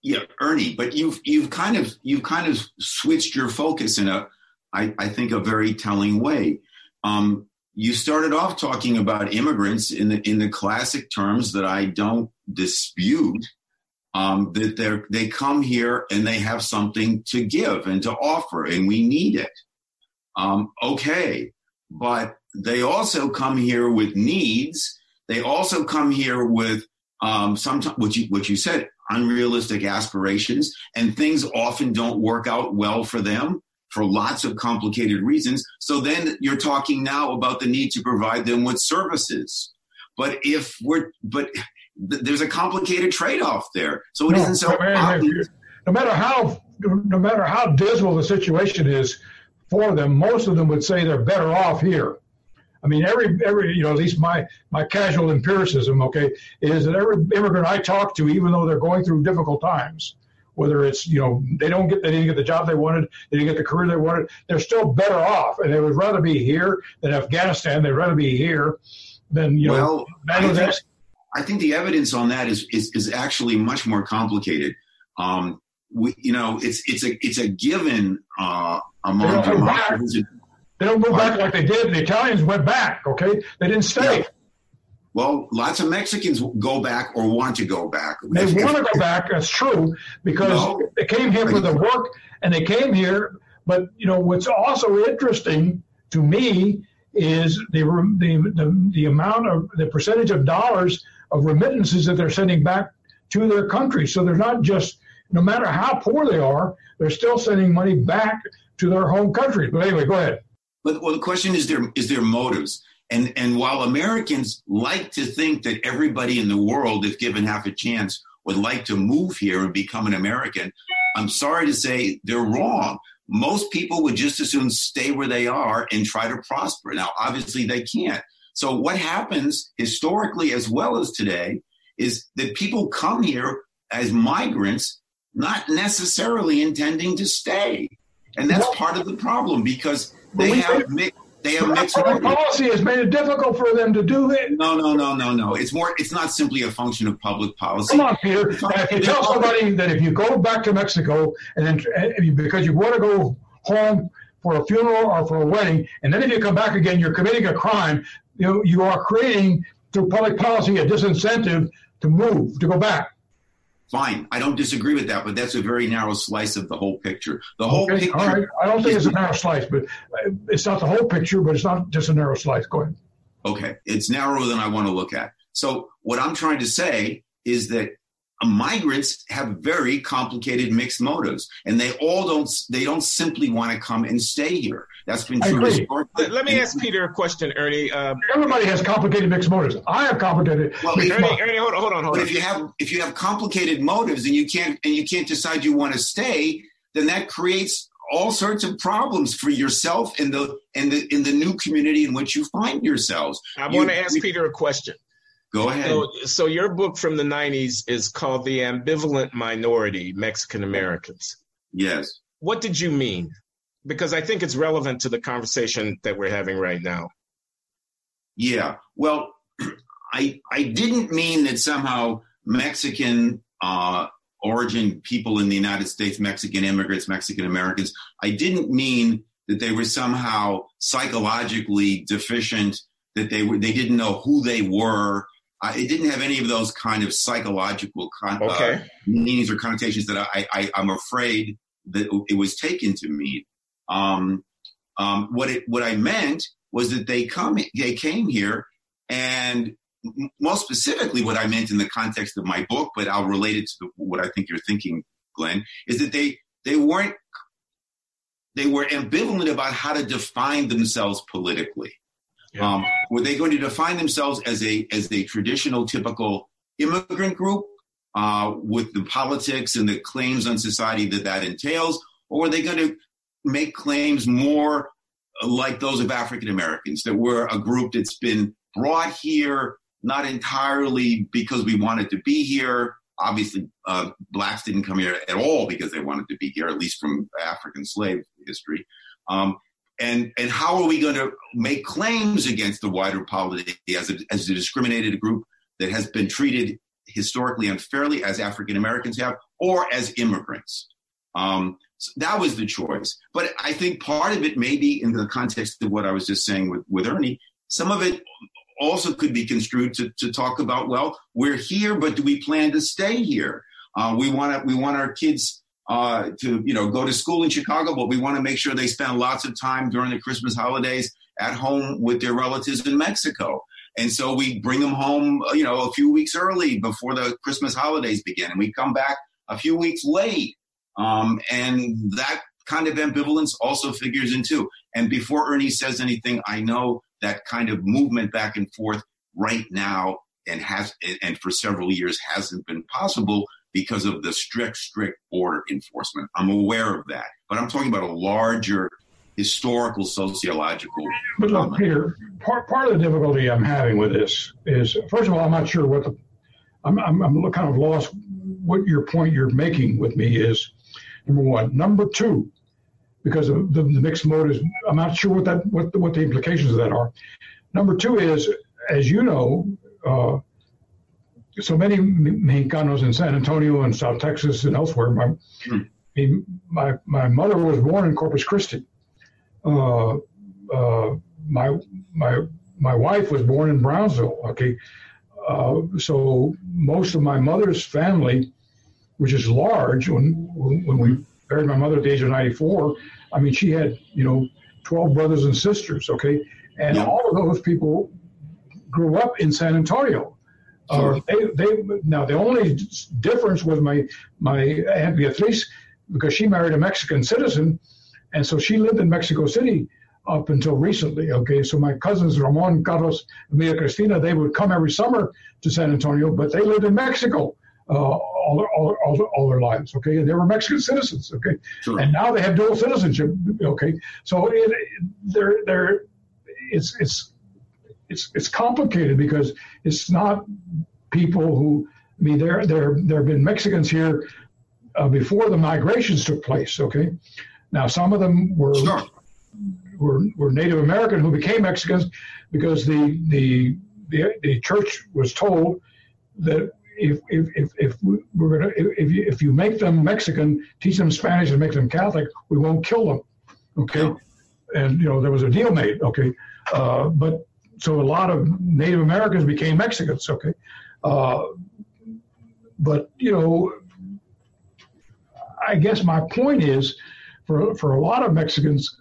Yeah, Ernie, but you've kind of switched your focus in I think a very telling way. You started off talking about immigrants in the classic terms that I don't dispute. That they come here and they have something to give and to offer, and we need it. But they also come here with needs. They also come here with sometimes what you said, unrealistic aspirations, and things often don't work out well for them for lots of complicated reasons. So then you're talking now about the need to provide them with services. But there's a complicated trade-off there, so it isn't so obvious. No matter how dismal the situation is for them, most of them would say they're better off here. I mean, at least my casual empiricism, is that every immigrant I talk to, even though they're going through difficult times, whether it's they didn't get the job they wanted, they didn't get the career they wanted, they're still better off, and they would rather be here than Afghanistan. They'd rather be here than Bangladesh. I think the evidence on that is actually much more complicated. It's a given among democracies. They don't go back like they did. The Italians went back. They didn't stay. Yeah. Well, lots of Mexicans go back or want to go back. They want to go back. That's true, because they came here for the work and they came here. But what's also interesting to me is the amount of the percentage of dollars of remittances that they're sending back to their country. So they're not just, no matter how poor they are, they're still sending money back to their home country. But anyway, go ahead. But, the question is their motives. And while Americans like to think that everybody in the world, if given half a chance, would like to move here and become an American, I'm sorry to say they're wrong. Most people would just as soon stay where they are and try to prosper. Now, obviously, they can't. So what happens historically as well as today is that people come here as migrants, not necessarily intending to stay. And that's part of the problem, because they have mixed They have Mexican policy has made it difficult for them to do it. No. It's not simply a function of public policy. Come on, Peter. If you tell somebody that if you go back to Mexico and then because you want to go home for a funeral or for a wedding, and then if you come back again, you're committing a crime. You are creating through public policy a disincentive to move, to go back. Fine. I don't disagree with that, but that's a very narrow slice of the whole picture. The whole picture. All right. I don't think it's a narrow slice, but it's not the whole picture, but it's not just a narrow slice. Go ahead. Okay. It's narrower than I want to look at. So what I'm trying to say is that migrants have very complicated mixed motives, and they don't simply want to come and stay here. That's been true. Let me ask Peter a question, Ernie. Everybody has complicated mixed motives. I have complicated. Well, Ernie, hold on. But if you have complicated motives and you can't decide you want to stay, then that creates all sorts of problems for yourself and the new community in which you find yourselves. I want to ask Peter a question. Go ahead. So your book from the 90s is called The Ambivalent Minority, Mexican-Americans. Yes. What did you mean? Because I think it's relevant to the conversation that we're having right now. Yeah. Well, I didn't mean that somehow Mexican origin people in the United States, Mexican immigrants, Mexican Americans, I didn't mean that they were somehow psychologically deficient, that they didn't know who they were. It didn't have any of those kind of psychological meanings or connotations that I'm afraid that it was taken to mean. What I meant was that they came here, and most specifically what I meant in the context of my book, but I'll relate it to what I think you're thinking, Glenn, is that they were ambivalent about how to define themselves politically. Yeah. Were they going to define themselves as a traditional, typical immigrant group with the politics and the claims on society that entails, or were they going to make claims more like those of African Americans, that we're a group that's been brought here, not entirely because we wanted to be here. Obviously, blacks didn't come here at all because they wanted to be here, at least from African slave history. And how are we going to make claims against the wider polity as a discriminated group that has been treated historically unfairly as African Americans have, or as immigrants? So that was the choice. But I think part of it, maybe in the context of what I was just saying with Ernie, some of it also could be construed to talk about, well, we're here, but do we plan to stay here? We want our kids to go to school in Chicago, but we want to make sure they spend lots of time during the Christmas holidays at home with their relatives in Mexico. And so we bring them home, a few weeks early before the Christmas holidays begin, and we come back a few weeks late. And that kind of ambivalence also figures in too. And before Ernie says anything, I know that kind of movement back and forth right now and for several years hasn't been possible because of the strict border enforcement. I'm aware of that. But I'm talking about a larger historical, sociological... But look, Peter, part of the difficulty I'm having with this is, first of all, I'm not sure what the... I'm kind of lost what your point you're making with me is, number one. Number two, because of the mixed motives, I'm not sure what the implications of that are. Number two is, as you know... So many Mexicanos in San Antonio and South Texas and elsewhere. My mother was born in Corpus Christi. My wife was born in Brownsville. Okay, so most of my mother's family, which is large, when we buried my mother at the age of 94, I mean she had 12 brothers and sisters. Okay, and all of those people grew up in San Antonio. Now the only difference was my Aunt Beatriz, because she married a Mexican citizen, and so she lived in Mexico City up until recently. Okay, so my cousins Ramon, Carlos, Emilia Cristina, they would come every summer to San Antonio, but they lived in Mexico all their lives. Okay, and they were Mexican citizens. Okay, sure. And now they have dual citizenship. Okay, so it's complicated because it's not people who, I mean, there have been Mexicans here before the migrations took place. Okay, now some of them were were Native American who became Mexicans because the church was told that if you make them Mexican, teach them Spanish and make them Catholic, we won't kill them. Okay, and you know there was a deal made. Okay, but so a lot of Native Americans became Mexicans. Okay, but you know, I guess my point is, for a lot of Mexicans,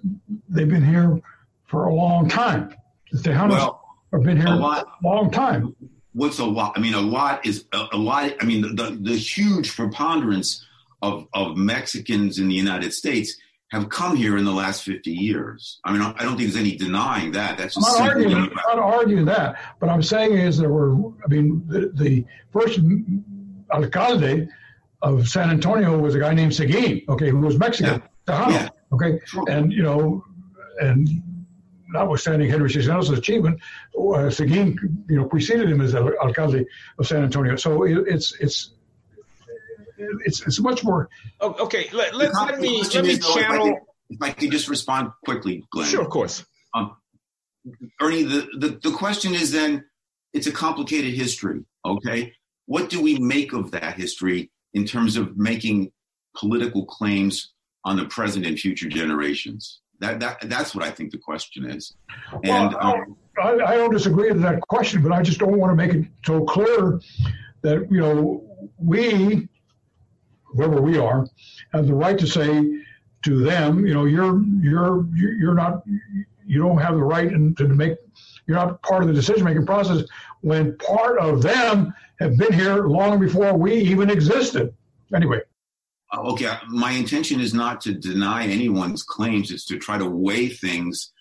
they've been here for a long time. The Tejanos have been here a long time. What's a lot? I mean, a lot. I mean, the huge preponderance of Mexicans in the United States have come here in the last 50 years. I mean, I don't think there's any denying that. That's just I'm not arguing that. But I'm saying is there were, I mean, the first alcalde of San Antonio was a guy named Seguin, okay, who was Mexican, Tejano, okay? Sure. And, you know, and notwithstanding Henry Cisneros' achievement, Seguin, you know, preceded him as alcalde of San Antonio. So it's much more. Okay, let me channel. If I could just respond quickly, Glenn. Sure, of course. Ernie, the question is then, it's a complicated history, okay? What do we make of that history in terms of making political claims on the present and future generations? That's what I think the question is. And I don't disagree with that question, but I just don't want to make it so clear that, you know, we, whoever we are, have the right to say to them, you know, you're not, you don't have the right to make, you're not part of the decision-making process when part of them have been here long before we even existed. Anyway. Okay, my intention is not to deny anyone's claims. It's to try to weigh things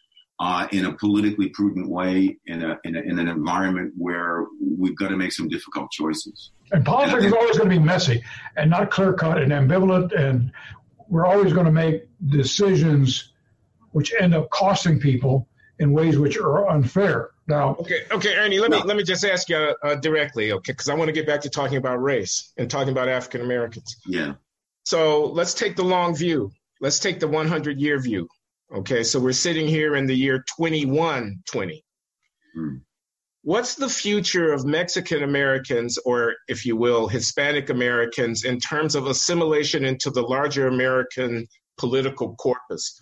in a politically prudent way in an environment where we've got to make some difficult choices. And politics is always going to be messy and not clear-cut and ambivalent, and we're always going to make decisions which end up costing people in ways which are unfair. Now, okay, Ernie, let me just ask you directly, okay, because I want to get back to talking about race and talking about African Americans. Yeah. So let's take the long view. Let's take the 100-year view. Okay, so we're sitting here in the year 2120. Mm. What's the future of Mexican Americans, or if you will, Hispanic Americans, in terms of assimilation into the larger American political corpus?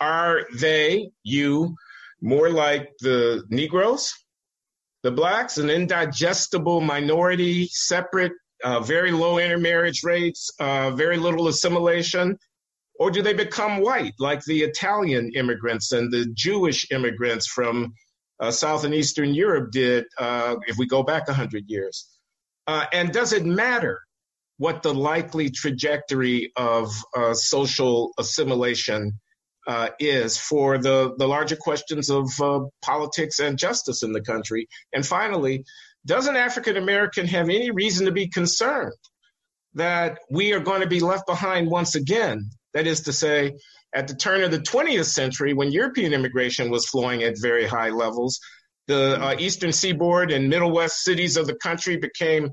Are they, you, more like the Negroes, the blacks, an indigestible minority, separate, very low intermarriage rates, very little assimilation? Or do they become white, like the Italian immigrants and the Jewish immigrants from South and Eastern Europe did, if we go back 100 years? And does it matter what the likely trajectory of social assimilation is for the larger questions of politics and justice in the country? And finally, does an African American have any reason to be concerned that we are going to be left behind once again? That is to say, at the turn of the 20th century, when European immigration was flowing at very high levels, the Eastern Seaboard and Middle West cities of the country became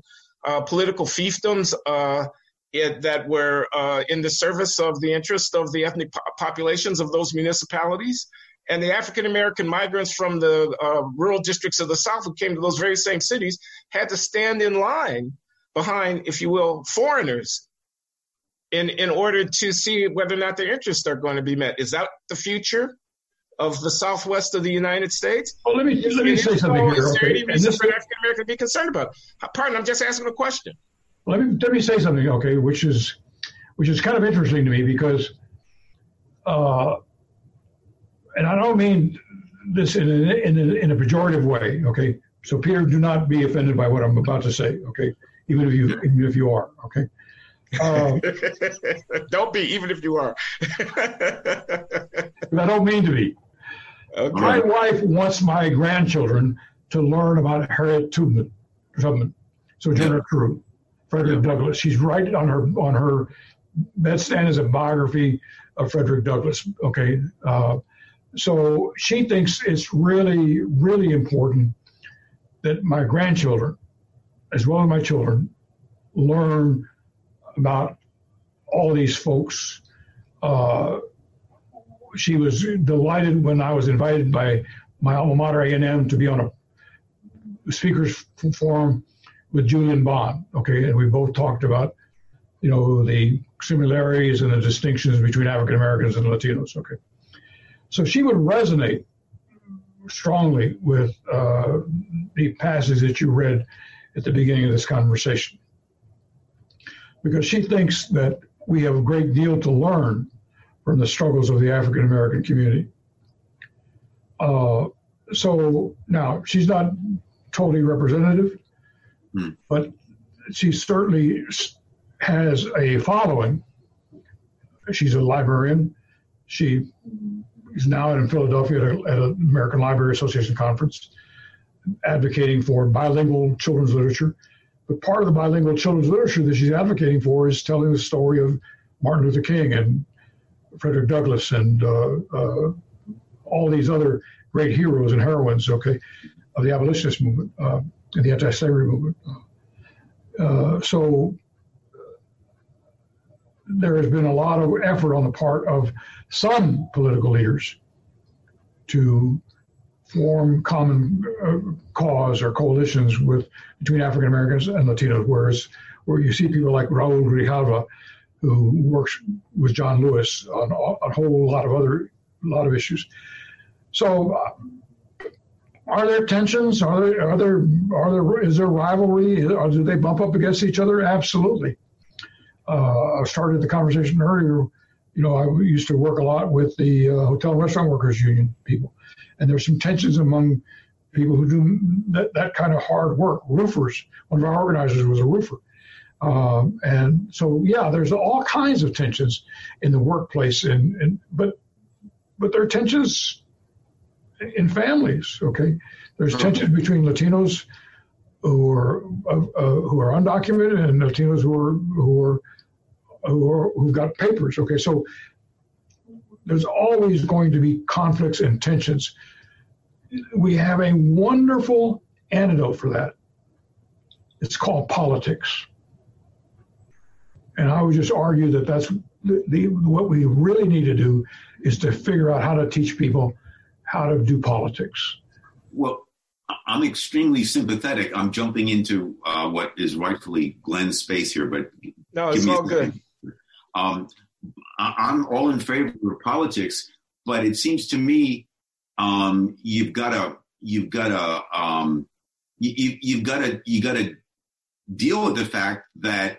political fiefdoms that were in the service of the interest of the ethnic populations of those municipalities, and the African-American migrants from the rural districts of the South who came to those very same cities had to stand in line behind, if you will, foreigners in order to see whether or not their interests are going to be met. Is that the future of the Southwest of the United States? Well, let me say something here. Is there any reason for an African-American to be concerned about it? Pardon, I'm just asking a question. Let me say something, okay, which is kind of interesting to me because, and I don't mean this in a pejorative way, okay. So, Peter, do not be offended by what I'm about to say, okay. Even if you are, okay. Don't be, even if you are. I don't mean to be. Okay. My wife wants my grandchrown to learn about Harriet Tubman, Sojourner Truth. Frederick Douglass. She's right on her bedstand is a biography of Frederick Douglass. Okay, so she thinks it's really, really important that my grandchildren, as well as my children, learn about all these folks she was delighted when I was invited by my alma mater, A&M, to be on a speakers forum with Julian Bond. Okay, and we both talked about, you know, the similarities and the distinctions between African Americans and Latinos. Okay, so she would resonate strongly with the passage that you read at the beginning of this conversation, because she thinks that we have a great deal to learn from the struggles of the African American community. So now, she's not totally representative, but she certainly has a following. She's a librarian. She is now in Philadelphia at an American Library Association conference, advocating for bilingual children's literature. But part of the bilingual children's literature that she's advocating for is telling the story of Martin Luther King and Frederick Douglass and all these other great heroes and heroines, okay, of the abolitionist movement and the anti-slavery movement. So there has been a lot of effort on the part of some political leaders to form common cause or coalitions between African Americans and Latinos, where you see people like Raul Grijalva, who works with John Lewis on a whole lot of other issues. So, are there tensions? Is there rivalry? Do they bump up against each other? Absolutely. I started the conversation earlier. You know, I used to work a lot with the Hotel and Restaurant Workers Union people, and there's some tensions among people who do that kind of hard work. Roofers. One of our organizers was a roofer. And so, yeah, there's all kinds of tensions in the workplace, but there are tensions in families. Okay, there's tensions between Latinos who are undocumented and Latinos who've got papers. Okay, so there's always going to be conflicts and tensions. We have a wonderful antidote for that. It's called politics. And I would just argue that that's what we really need to do, is to figure out how to teach people how to do politics. Well, I'm extremely sympathetic. I'm jumping into what is rightfully Glenn's space here, but no, it's all good. I'm all in favor of politics, but it seems to me you've got to deal with the fact that.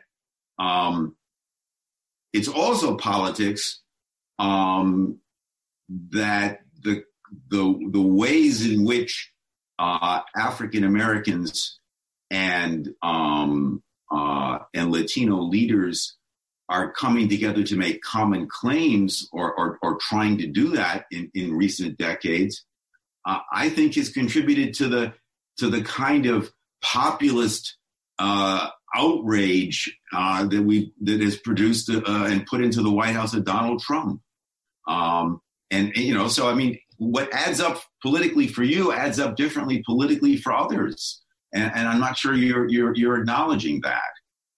It's also politics that the ways in which African Americans and Latino leaders are coming together to make common claims or trying to do that in recent decades, I think has contributed to the kind of populist outrage that is produced and put into the White House of Donald Trump, so I mean, what adds up politically for you adds up differently politically for others, and I'm not sure you're acknowledging that.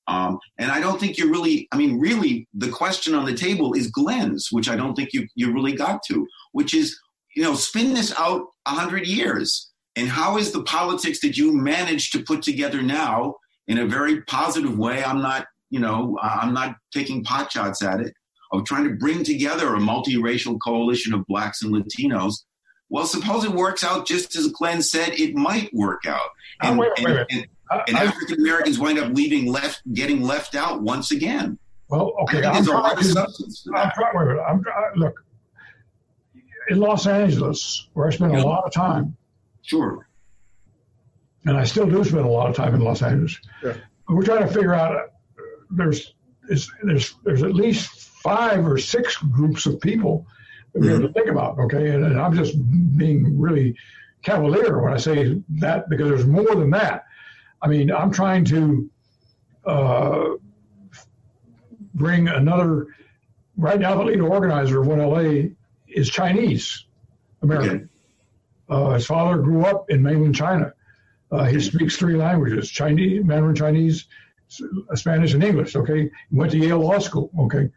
And I don't think you're really. I mean, really, the question on the table is Glenn's, which I don't think you really got to, which is, you know, spin this out 100 years, and how is the politics that you managed to put together now? In a very positive way, I'm not taking potshots at it, of trying to bring together a multiracial coalition of blacks and Latinos. Well, suppose it works out just as Glenn said it might work out. And, African Americans wind up getting left out once again. Well, okay. Look, in Los Angeles, where I spent a lot of time. Sure. And I still do spend a lot of time in Los Angeles. Yeah. We're trying to figure out, there's at least 5 or 6 groups of people that we have to think about, okay? And I'm just being really cavalier when I say that, because there's more than that. I mean, I'm trying to bring another, right now the lead organizer of 1LA is Chinese American. Okay. His father grew up in mainland China. He speaks 3 languages, Chinese, Mandarin Chinese, Spanish, and English, okay? He went to Yale Law School, okay?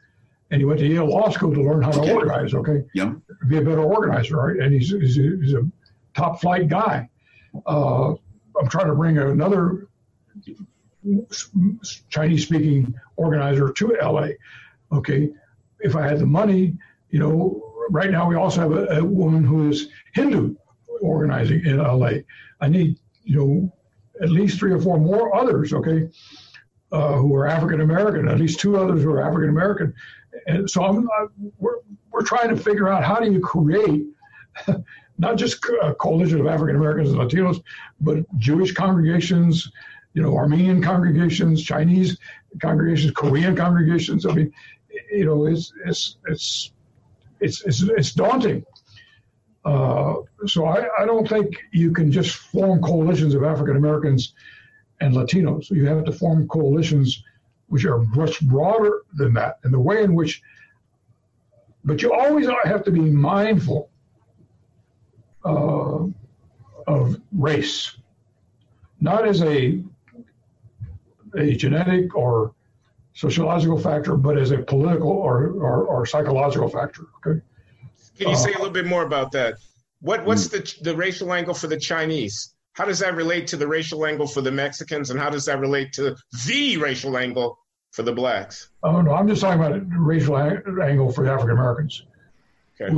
and he went to Yale Law School to learn how to organize, Yep. Be a better organizer, right? And he's a top flight guy. I'm trying to bring another Chinese-speaking organizer to LA, If I had the money, you know, right now we also have a woman who is Hindu organizing in LA. I need, you know, at least 3 or 4 more others, who are African-American, at least 2 others who are African-American. And so we're trying to figure out how do you create not just a coalition of African-Americans and Latinos, but Jewish congregations, you know, Armenian congregations, Chinese congregations, Korean congregations. I mean, you know, it's daunting. So I don't think you can just form coalitions of African-Americans and Latinos. You have to form coalitions which are much broader than that. And the way in which, but you always have to be mindful of race, not as a genetic or sociological factor, but as a political or psychological factor. Can you say a little bit more about that? What's the racial angle for the Chinese? How does that relate to the racial angle for the Mexicans, and how does that relate to the racial angle for the blacks? Oh no, I'm just talking about the racial angle for African Americans. Okay.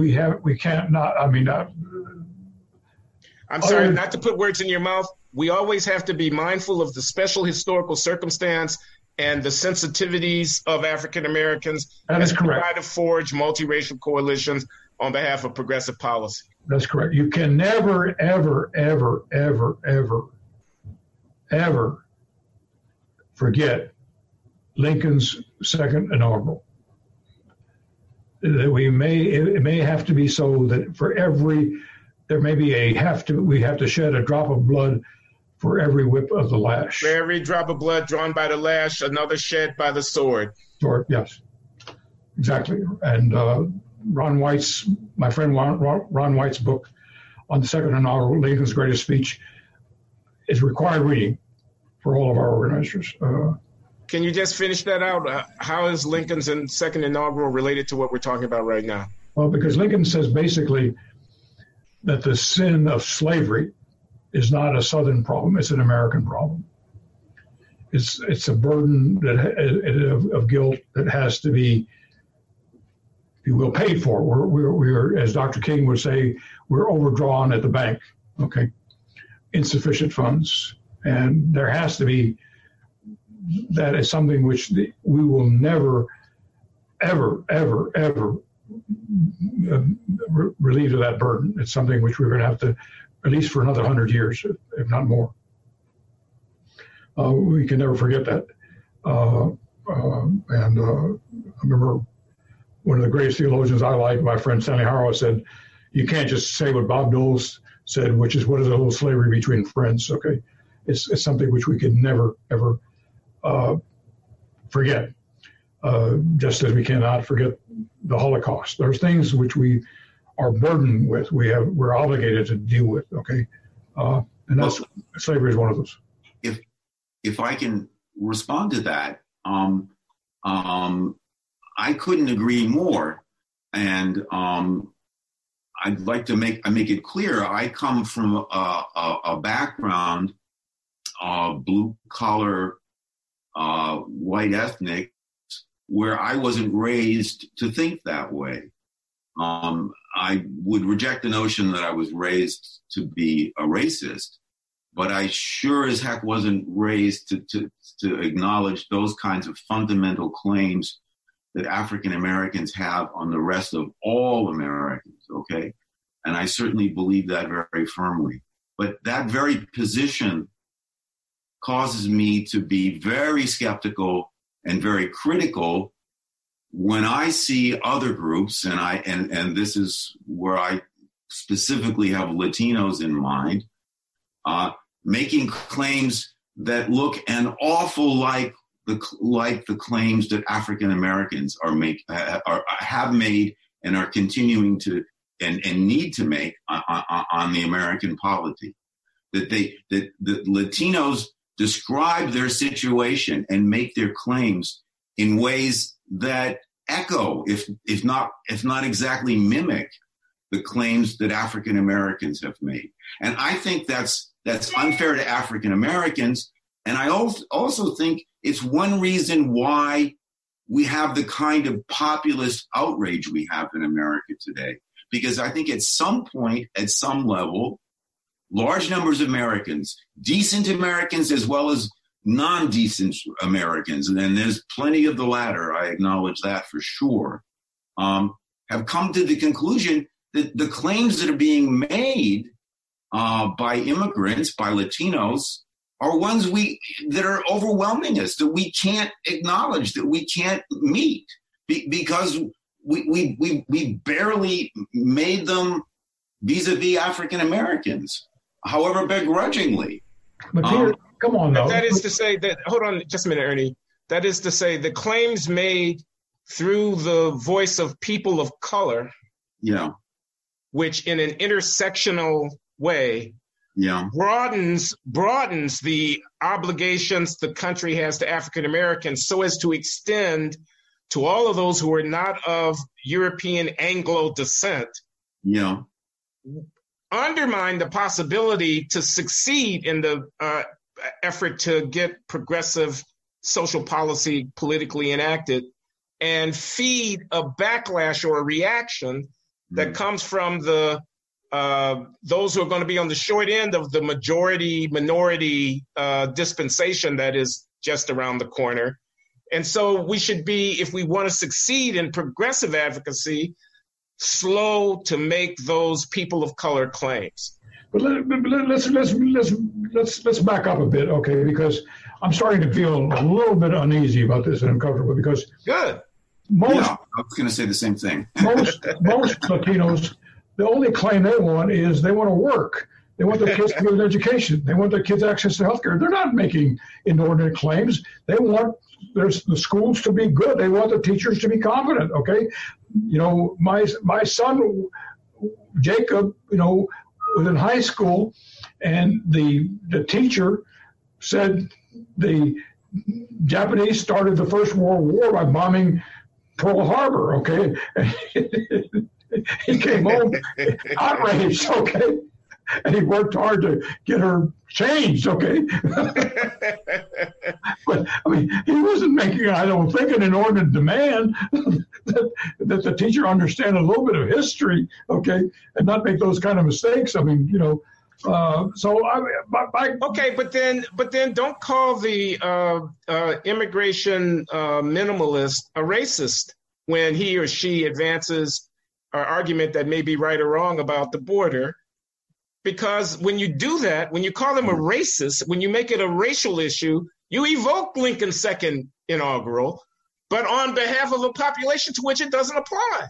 I'm sorry, not to put words in your mouth. We always have to be mindful of the special historical circumstance and the sensitivities of African Americans. That is correct. Try to forge multiracial coalitions on behalf of progressive policy. That's correct. You can never, ever, ever, ever, ever, ever forget Lincoln's second inaugural. It may have to be so that we have to shed a drop of blood for every whip of the lash. For every drop of blood drawn by the lash, another shed by the sword. Sword, yes, exactly. And my friend Ron White's book on the second inaugural, Lincoln's Greatest Speech, is required reading for all of our organizers. Can you just finish that out? How is Lincoln's second inaugural related to what we're talking about right now? Well, because Lincoln says basically that the sin of slavery is not a Southern problem, it's an American problem. It's a burden of guilt that has to be, if you will, paid for. We're, as Dr. King would say, we're overdrawn at the bank, insufficient funds. And there has to be, that is something which we will never, ever, ever, ever relieve of that burden. It's something which we're going to have to, at least for another 100 years, if not more. We can never forget that. I remember one of the greatest theologians I like, my friend Stanley Hauerwas, said, you can't just say what Bob Doles said, which is, what is a little slavery between friends, It's something which we could never, ever forget, just as we cannot forget the Holocaust. There's things which we are burdened with, we're obligated to deal with, and that's, slavery is one of those. If I can respond to that, I couldn't agree more, and I'd like to make it clear. I come from a background of blue collar, white ethnic, where I wasn't raised to think that way. I would reject the notion that I was raised to be a racist, but I sure as heck wasn't raised to acknowledge those kinds of fundamental claims that African Americans have on the rest of all Americans, And I certainly believe that very firmly. But that very position causes me to be very skeptical and very critical when I see other groups, and this is where I specifically have Latinos in mind, making claims that look an awful like the claims that African Americans have made and are continuing to and need to make on the American polity, that Latinos describe their situation and make their claims in ways that echo, if not exactly mimic, the claims that African Americans have made. And I think that's unfair to African Americans. And I also think it's one reason why we have the kind of populist outrage we have in America today. Because I think at some point, at some level, large numbers of Americans, decent Americans as well as non-decent Americans, and then there's plenty of the latter, I acknowledge that for sure, have come to the conclusion that the claims that are being made by immigrants, by Latinos, are ones that are overwhelming us, that we can't acknowledge, that we can't meet, because we barely made them vis-a-vis African Americans, however begrudgingly. But Peter, come on, though. That is to say that, hold on just a minute, Ernie. That is to say the claims made through the voice of people of color, yeah, which in an intersectional way, yeah, broadens the obligations the country has to African Americans so as to extend to all of those who are not of European Anglo descent, yeah, undermine the possibility to succeed in the effort to get progressive social policy politically enacted, and feed a backlash or a reaction that comes from the those who are going to be on the short end of the majority-minority dispensation that is just around the corner. And so we should be, if we want to succeed in progressive advocacy, slow to make those people of color claims. But let's back up a bit, okay? Because I'm starting to feel a little bit uneasy about this and uncomfortable. Because good, most yeah, I was going to say the same thing. Most Latinos, the only claim they want is they want to work. They want their kids to get an education. They want their kids access to health care. They're not making inordinate claims. They want the schools to be good. They want the teachers to be competent. Okay, you know, my son Jacob, you know, was in high school, and the teacher said the Japanese started the First World War by bombing Pearl Harbor. Okay, he came home outraged. Okay, and he worked hard to get her changed. Okay, but I mean, he wasn't making, I don't think, an inordinate demand that the teacher understand a little bit of history. Okay, and not make those kind of mistakes. I mean, you know. Okay, but then don't call the immigration minimalist a racist when he or she advances an argument that may be right or wrong about the border, because when you do that, when you call them a racist, when you make it a racial issue, you evoke Lincoln's second inaugural, but on behalf of a population to which it doesn't apply.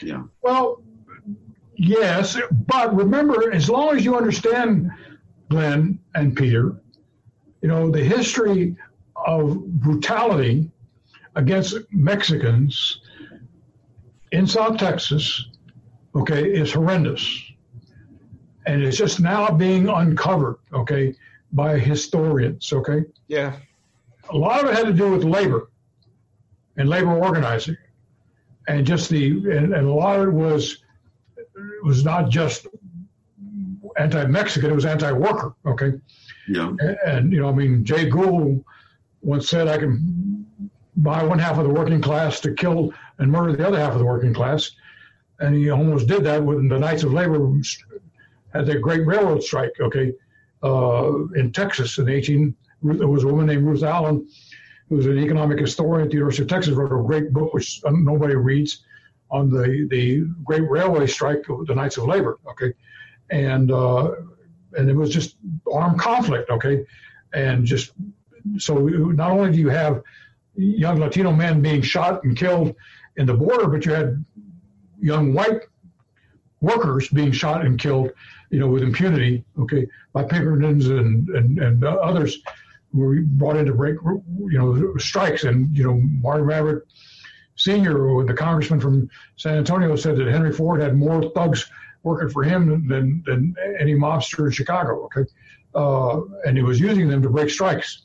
Yeah. Well. Yes, but remember, as long as you understand, Glenn and Peter, you know, the history of brutality against Mexicans in South Texas, okay, is horrendous. And it's just now being uncovered, okay, by historians, okay? Yeah. A lot of it had to do with labor and labor organizing. And just and a lot of it was not just anti-Mexican, it was anti-worker, okay? Yeah. And, you know, I mean, Jay Gould once said, I can buy one half of the working class to kill and murder the other half of the working class. And he almost did that when the Knights of Labor had their Great Railroad Strike, okay, in Texas in there was a woman named Ruth Allen, who was an economic historian at the University of Texas, wrote a great book, which nobody reads, on the Great Railway Strike, the Knights of Labor, okay? And it was just armed conflict, okay? And just, so not only do you have young Latino men being shot and killed in the border, but you had young white workers being shot and killed, you know, with impunity, okay, by Pinkertons and others who were brought in to break, you know, strikes. And, you know, Martin Maverick Senior, the congressman from San Antonio, said that Henry Ford had more thugs working for him than any mobster in Chicago, okay? And he was using them to break strikes.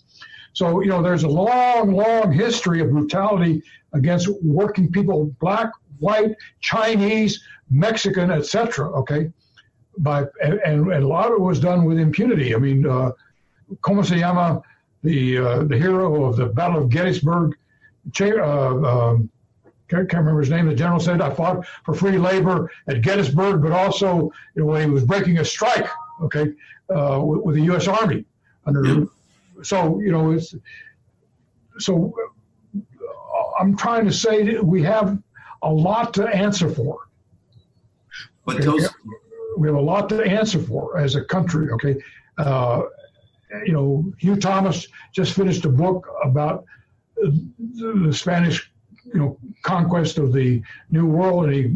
So, you know, there's a long, long history of brutality against working people, black, white, Chinese, Mexican, etc. Okay, and a lot of it was done with impunity. I mean, ¿Cómo se llama? The hero of the Battle of Gettysburg, can't remember his name. The general said, "I fought for free labor at Gettysburg," but also when he was breaking a strike, okay, with the U.S. Army under. So, you know, it's, so I'm trying to say that we have a lot to answer for. But those, we have a lot to answer for as a country. Okay, you know, Hugh Thomas just finished a book about the Spanish, you know, conquest of the New World, and he,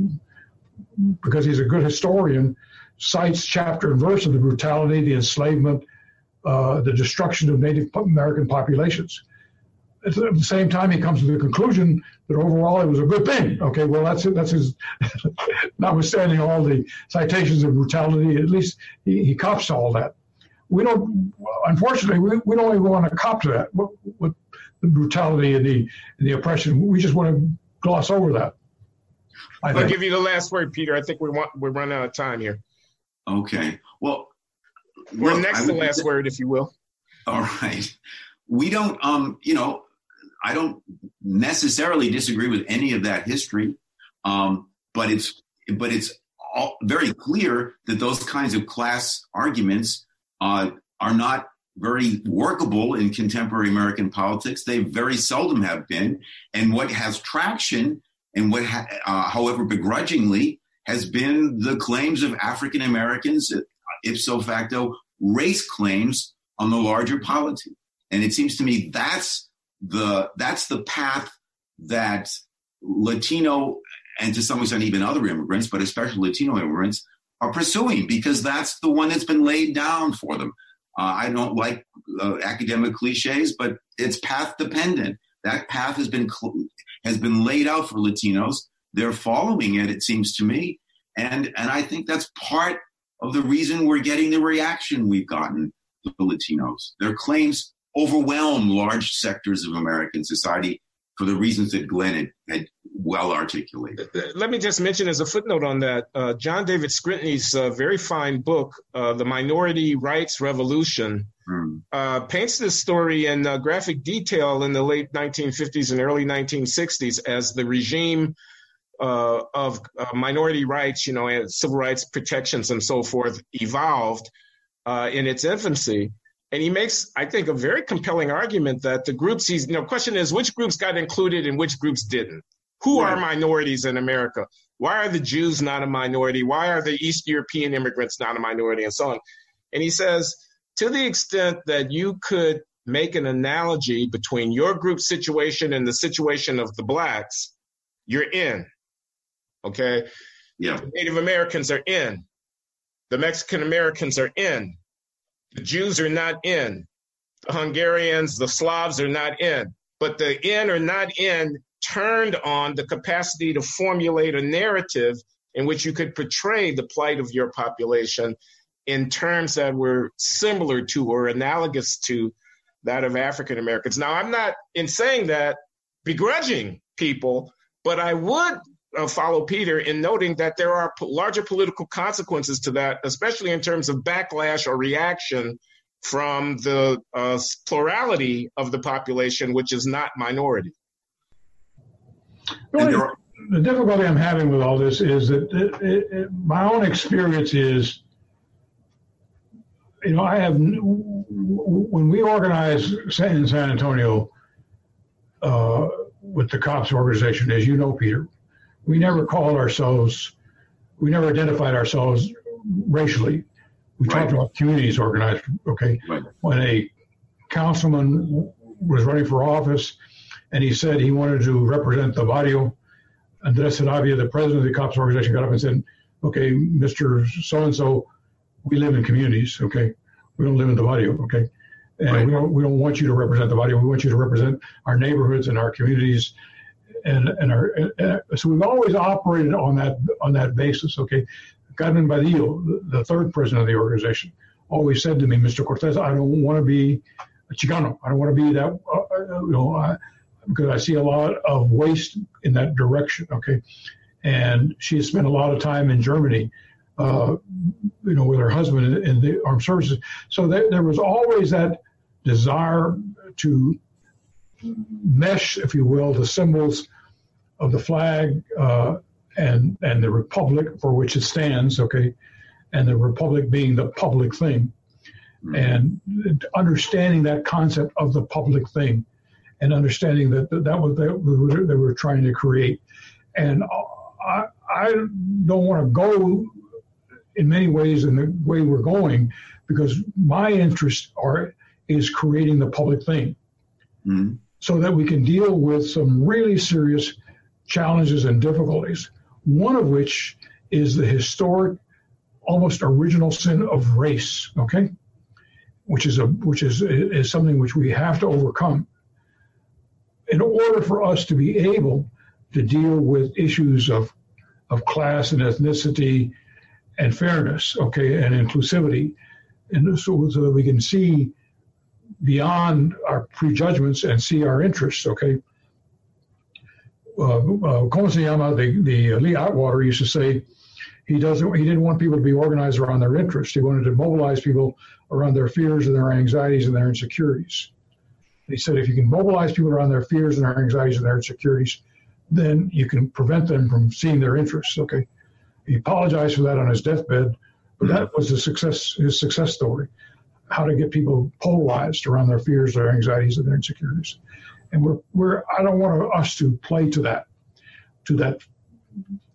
because he's a good historian, cites chapter and verse of the brutality, the enslavement, the destruction of Native American populations. At the same time, he comes to the conclusion that overall it was a good thing. Okay, well, that's it. That's his, notwithstanding all the citations of brutality, at least he cops to all that. We don't, unfortunately, we don't even want to cop to that, what the brutality and the oppression. We just want to gloss over that. I'll give you the last word, Peter. I think we're running out of time here. Okay. Well, we're next to last word, if you will. All right. We don't, you know, I don't necessarily disagree with any of that history, but it's very clear that those kinds of class arguments are not very workable in contemporary American politics. They very seldom have been. And what has traction, and what, however begrudgingly, has been the claims of African Americans, ipso facto, race claims on the larger polity. And it seems to me that's the path that Latino, and to some extent even other immigrants, but especially Latino immigrants, are pursuing, because that's the one that's been laid down for them. I don't like academic cliches, but it's path dependent. That path has been laid out for Latinos. They're following it, it seems to me. And I think that's part of the reason we're getting the reaction we've gotten to the Latinos. Their claims overwhelm large sectors of American society for the reasons that Glenn had well articulated. Let me just mention as a footnote on that, John David Scrintny's very fine book, The Minority Rights Revolution, paints this story in graphic detail in the late 1950s and early 1960s as the regime of minority rights, you know, and civil rights protections and so forth evolved in its infancy. And he makes, I think, a very compelling argument that the groups he's, you know, question is which groups got included and which groups didn't. Who are minorities in America? Why are the Jews not a minority? Why are the East European immigrants not a minority, and so on? And he says, to the extent that you could make an analogy between your group's situation and the situation of the blacks, you're in. Okay? Yeah. The Native Americans are in. The Mexican Americans are in. The Jews are not in, the Hungarians, the Slavs are not in, but the in or not in turned on the capacity to formulate a narrative in which you could portray the plight of your population in terms that were similar to or analogous to that of African Americans. Now, I'm not, in saying that, begrudging people, but I would follow Peter in noting that there are larger political consequences to that, especially in terms of backlash or reaction from the plurality of the population, which is not minority. The difficulty I'm having with all this is that my own experience is, you know, I have, when we organize in San Antonio with the COPS organization, as you know, Peter, we never called ourselves, we never identified ourselves racially. We talked about communities organized, okay? Right. When a councilman was running for office and he said he wanted to represent the barrio, Andres Arabia, the president of the COPS organization, got up and said, okay, Mr. So-and-so, we live in communities, okay? We don't live in the barrio, okay? And we don't want you to represent the barrio. We want you to represent our neighborhoods and our communities. And so we've always operated on that basis. Okay, Carmen Badillo, the third president of the organization, always said to me, Mr. Cortés, I don't want to be a Chicano. I don't want to be that, because I see a lot of waste in that direction. Okay, and she has spent a lot of time in Germany, with her husband in the armed services. So there was always that desire to mesh, if you will, the symbols of the flag and the republic for which it stands. Okay, and the republic being the public thing, and understanding that concept of the public thing, and understanding that was they were trying to create. And I don't want to go in many ways in the way we're going, because my interests is creating the public thing, so that we can deal with some really serious challenges and difficulties, one of which is the historic, almost original sin of race, okay, which is something which we have to overcome in order for us to be able to deal with issues of class and ethnicity and fairness, okay, and inclusivity, and so that we can see beyond our prejudgments and see our interests, okay. The Lee Atwater used to say he didn't want people to be organized around their interests. He wanted to mobilize people around their fears and their anxieties and their insecurities. He said, if you can mobilize people around their fears and their anxieties and their insecurities, then you can prevent them from seeing their interests. Okay, he apologized for that on his deathbed, but that was his success story: how to get people polarized around their fears, their anxieties, and their insecurities. And I don't want us to play to that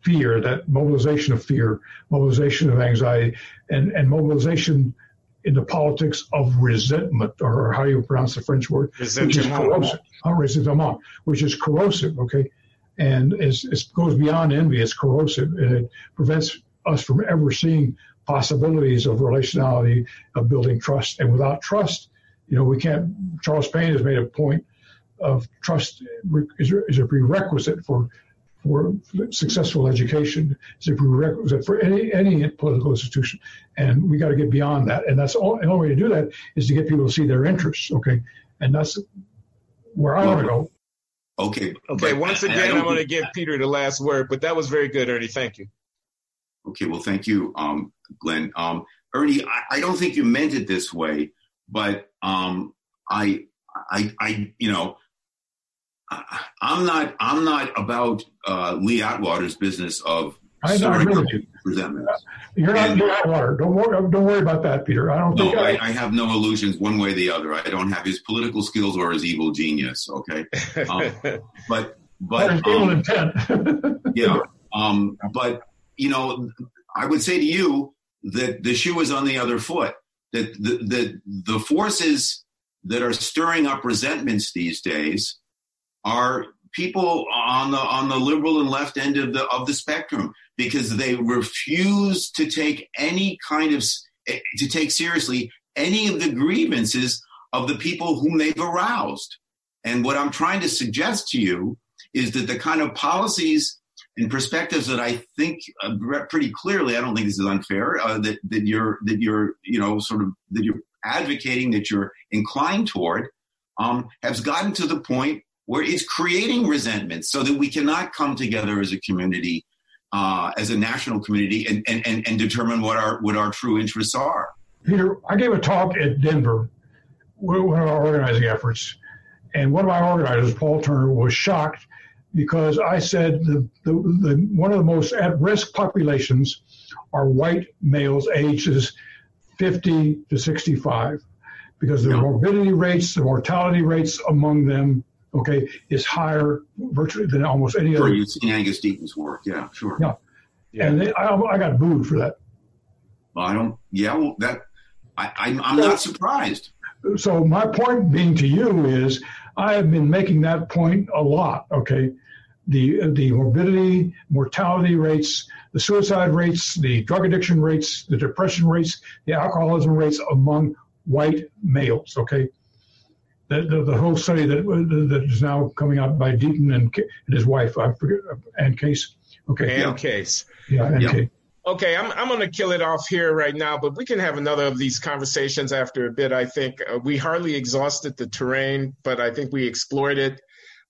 fear, that mobilization of fear, mobilization of anxiety, and mobilization in the politics of resentment, or how you pronounce the French word, resentment, which is corrosive, okay? And it goes beyond envy. It's corrosive, and it prevents us from ever seeing possibilities of relationality, of building trust. And without trust, we can't. Charles Payne has made a point of trust is a prerequisite for successful education. It's a prerequisite for any political institution, and we got to get beyond that. And that's all. The only way to do that is to get people to see their interests. Okay, and that's where I want to go. Okay. Once again, I'm going to give Peter the last word, but that was very good, Ernie. Thank you. Okay. Well, thank you, Glenn. Ernie, I don't think you meant it this way, but I'm not about Lee Atwater's business of resentment. You're not Lee Atwater. Don't worry about that, Peter. I have no illusions one way or the other. I don't have his political skills or his evil genius. Okay, but evil intent. Yeah, but I would say to you that the shoe is on the other foot. That the forces that are stirring up resentments these days are people on the liberal and left end of the spectrum, because they refuse to take seriously any of the grievances of the people whom they've aroused. And what I'm trying to suggest to you is that the kind of policies and perspectives that I think pretty clearly, I don't think this is unfair, that you're advocating, that you're inclined toward, has gotten to the point where it's creating resentment, so that we cannot come together as a community, as a national community, and determine what our true interests are. Peter, I gave a talk at Denver, one of our organizing efforts, and one of my organizers, Paul Turner, was shocked because I said one of the most at-risk populations are white males ages 50 to 65, because the morbidity rates, the mortality rates among them, okay, is higher virtually than almost any other. Sure, you've seen Angus Deaton's work, yeah, sure. Yeah, yeah. And I got booed for that. I'm not surprised. So my point being to you is, I have been making that point a lot, okay? The morbidity, mortality rates, the suicide rates, the drug addiction rates, the depression rates, the alcoholism rates among white males, okay? The whole study that is now coming out by Deaton and his wife, I forget, Ann Case. Okay. Ann Case. Yeah, Ann Case. Okay, I'm going to kill it off here right now, but we can have another of these conversations after a bit, I think. We hardly exhausted the terrain, but I think we explored it.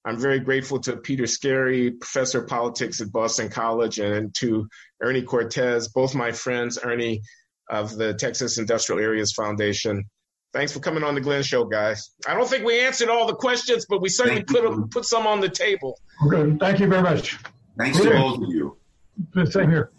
I'm very grateful to Peter Skerry, professor of politics at Boston College, and to Ernie Cortés, both my friends, Ernie of the Texas Industrial Areas Foundation. Thanks for coming on the Glenn Show, guys. I don't think we answered all the questions, but we certainly put some on the table. Okay, thank you very much. Thanks to both of you. Same here.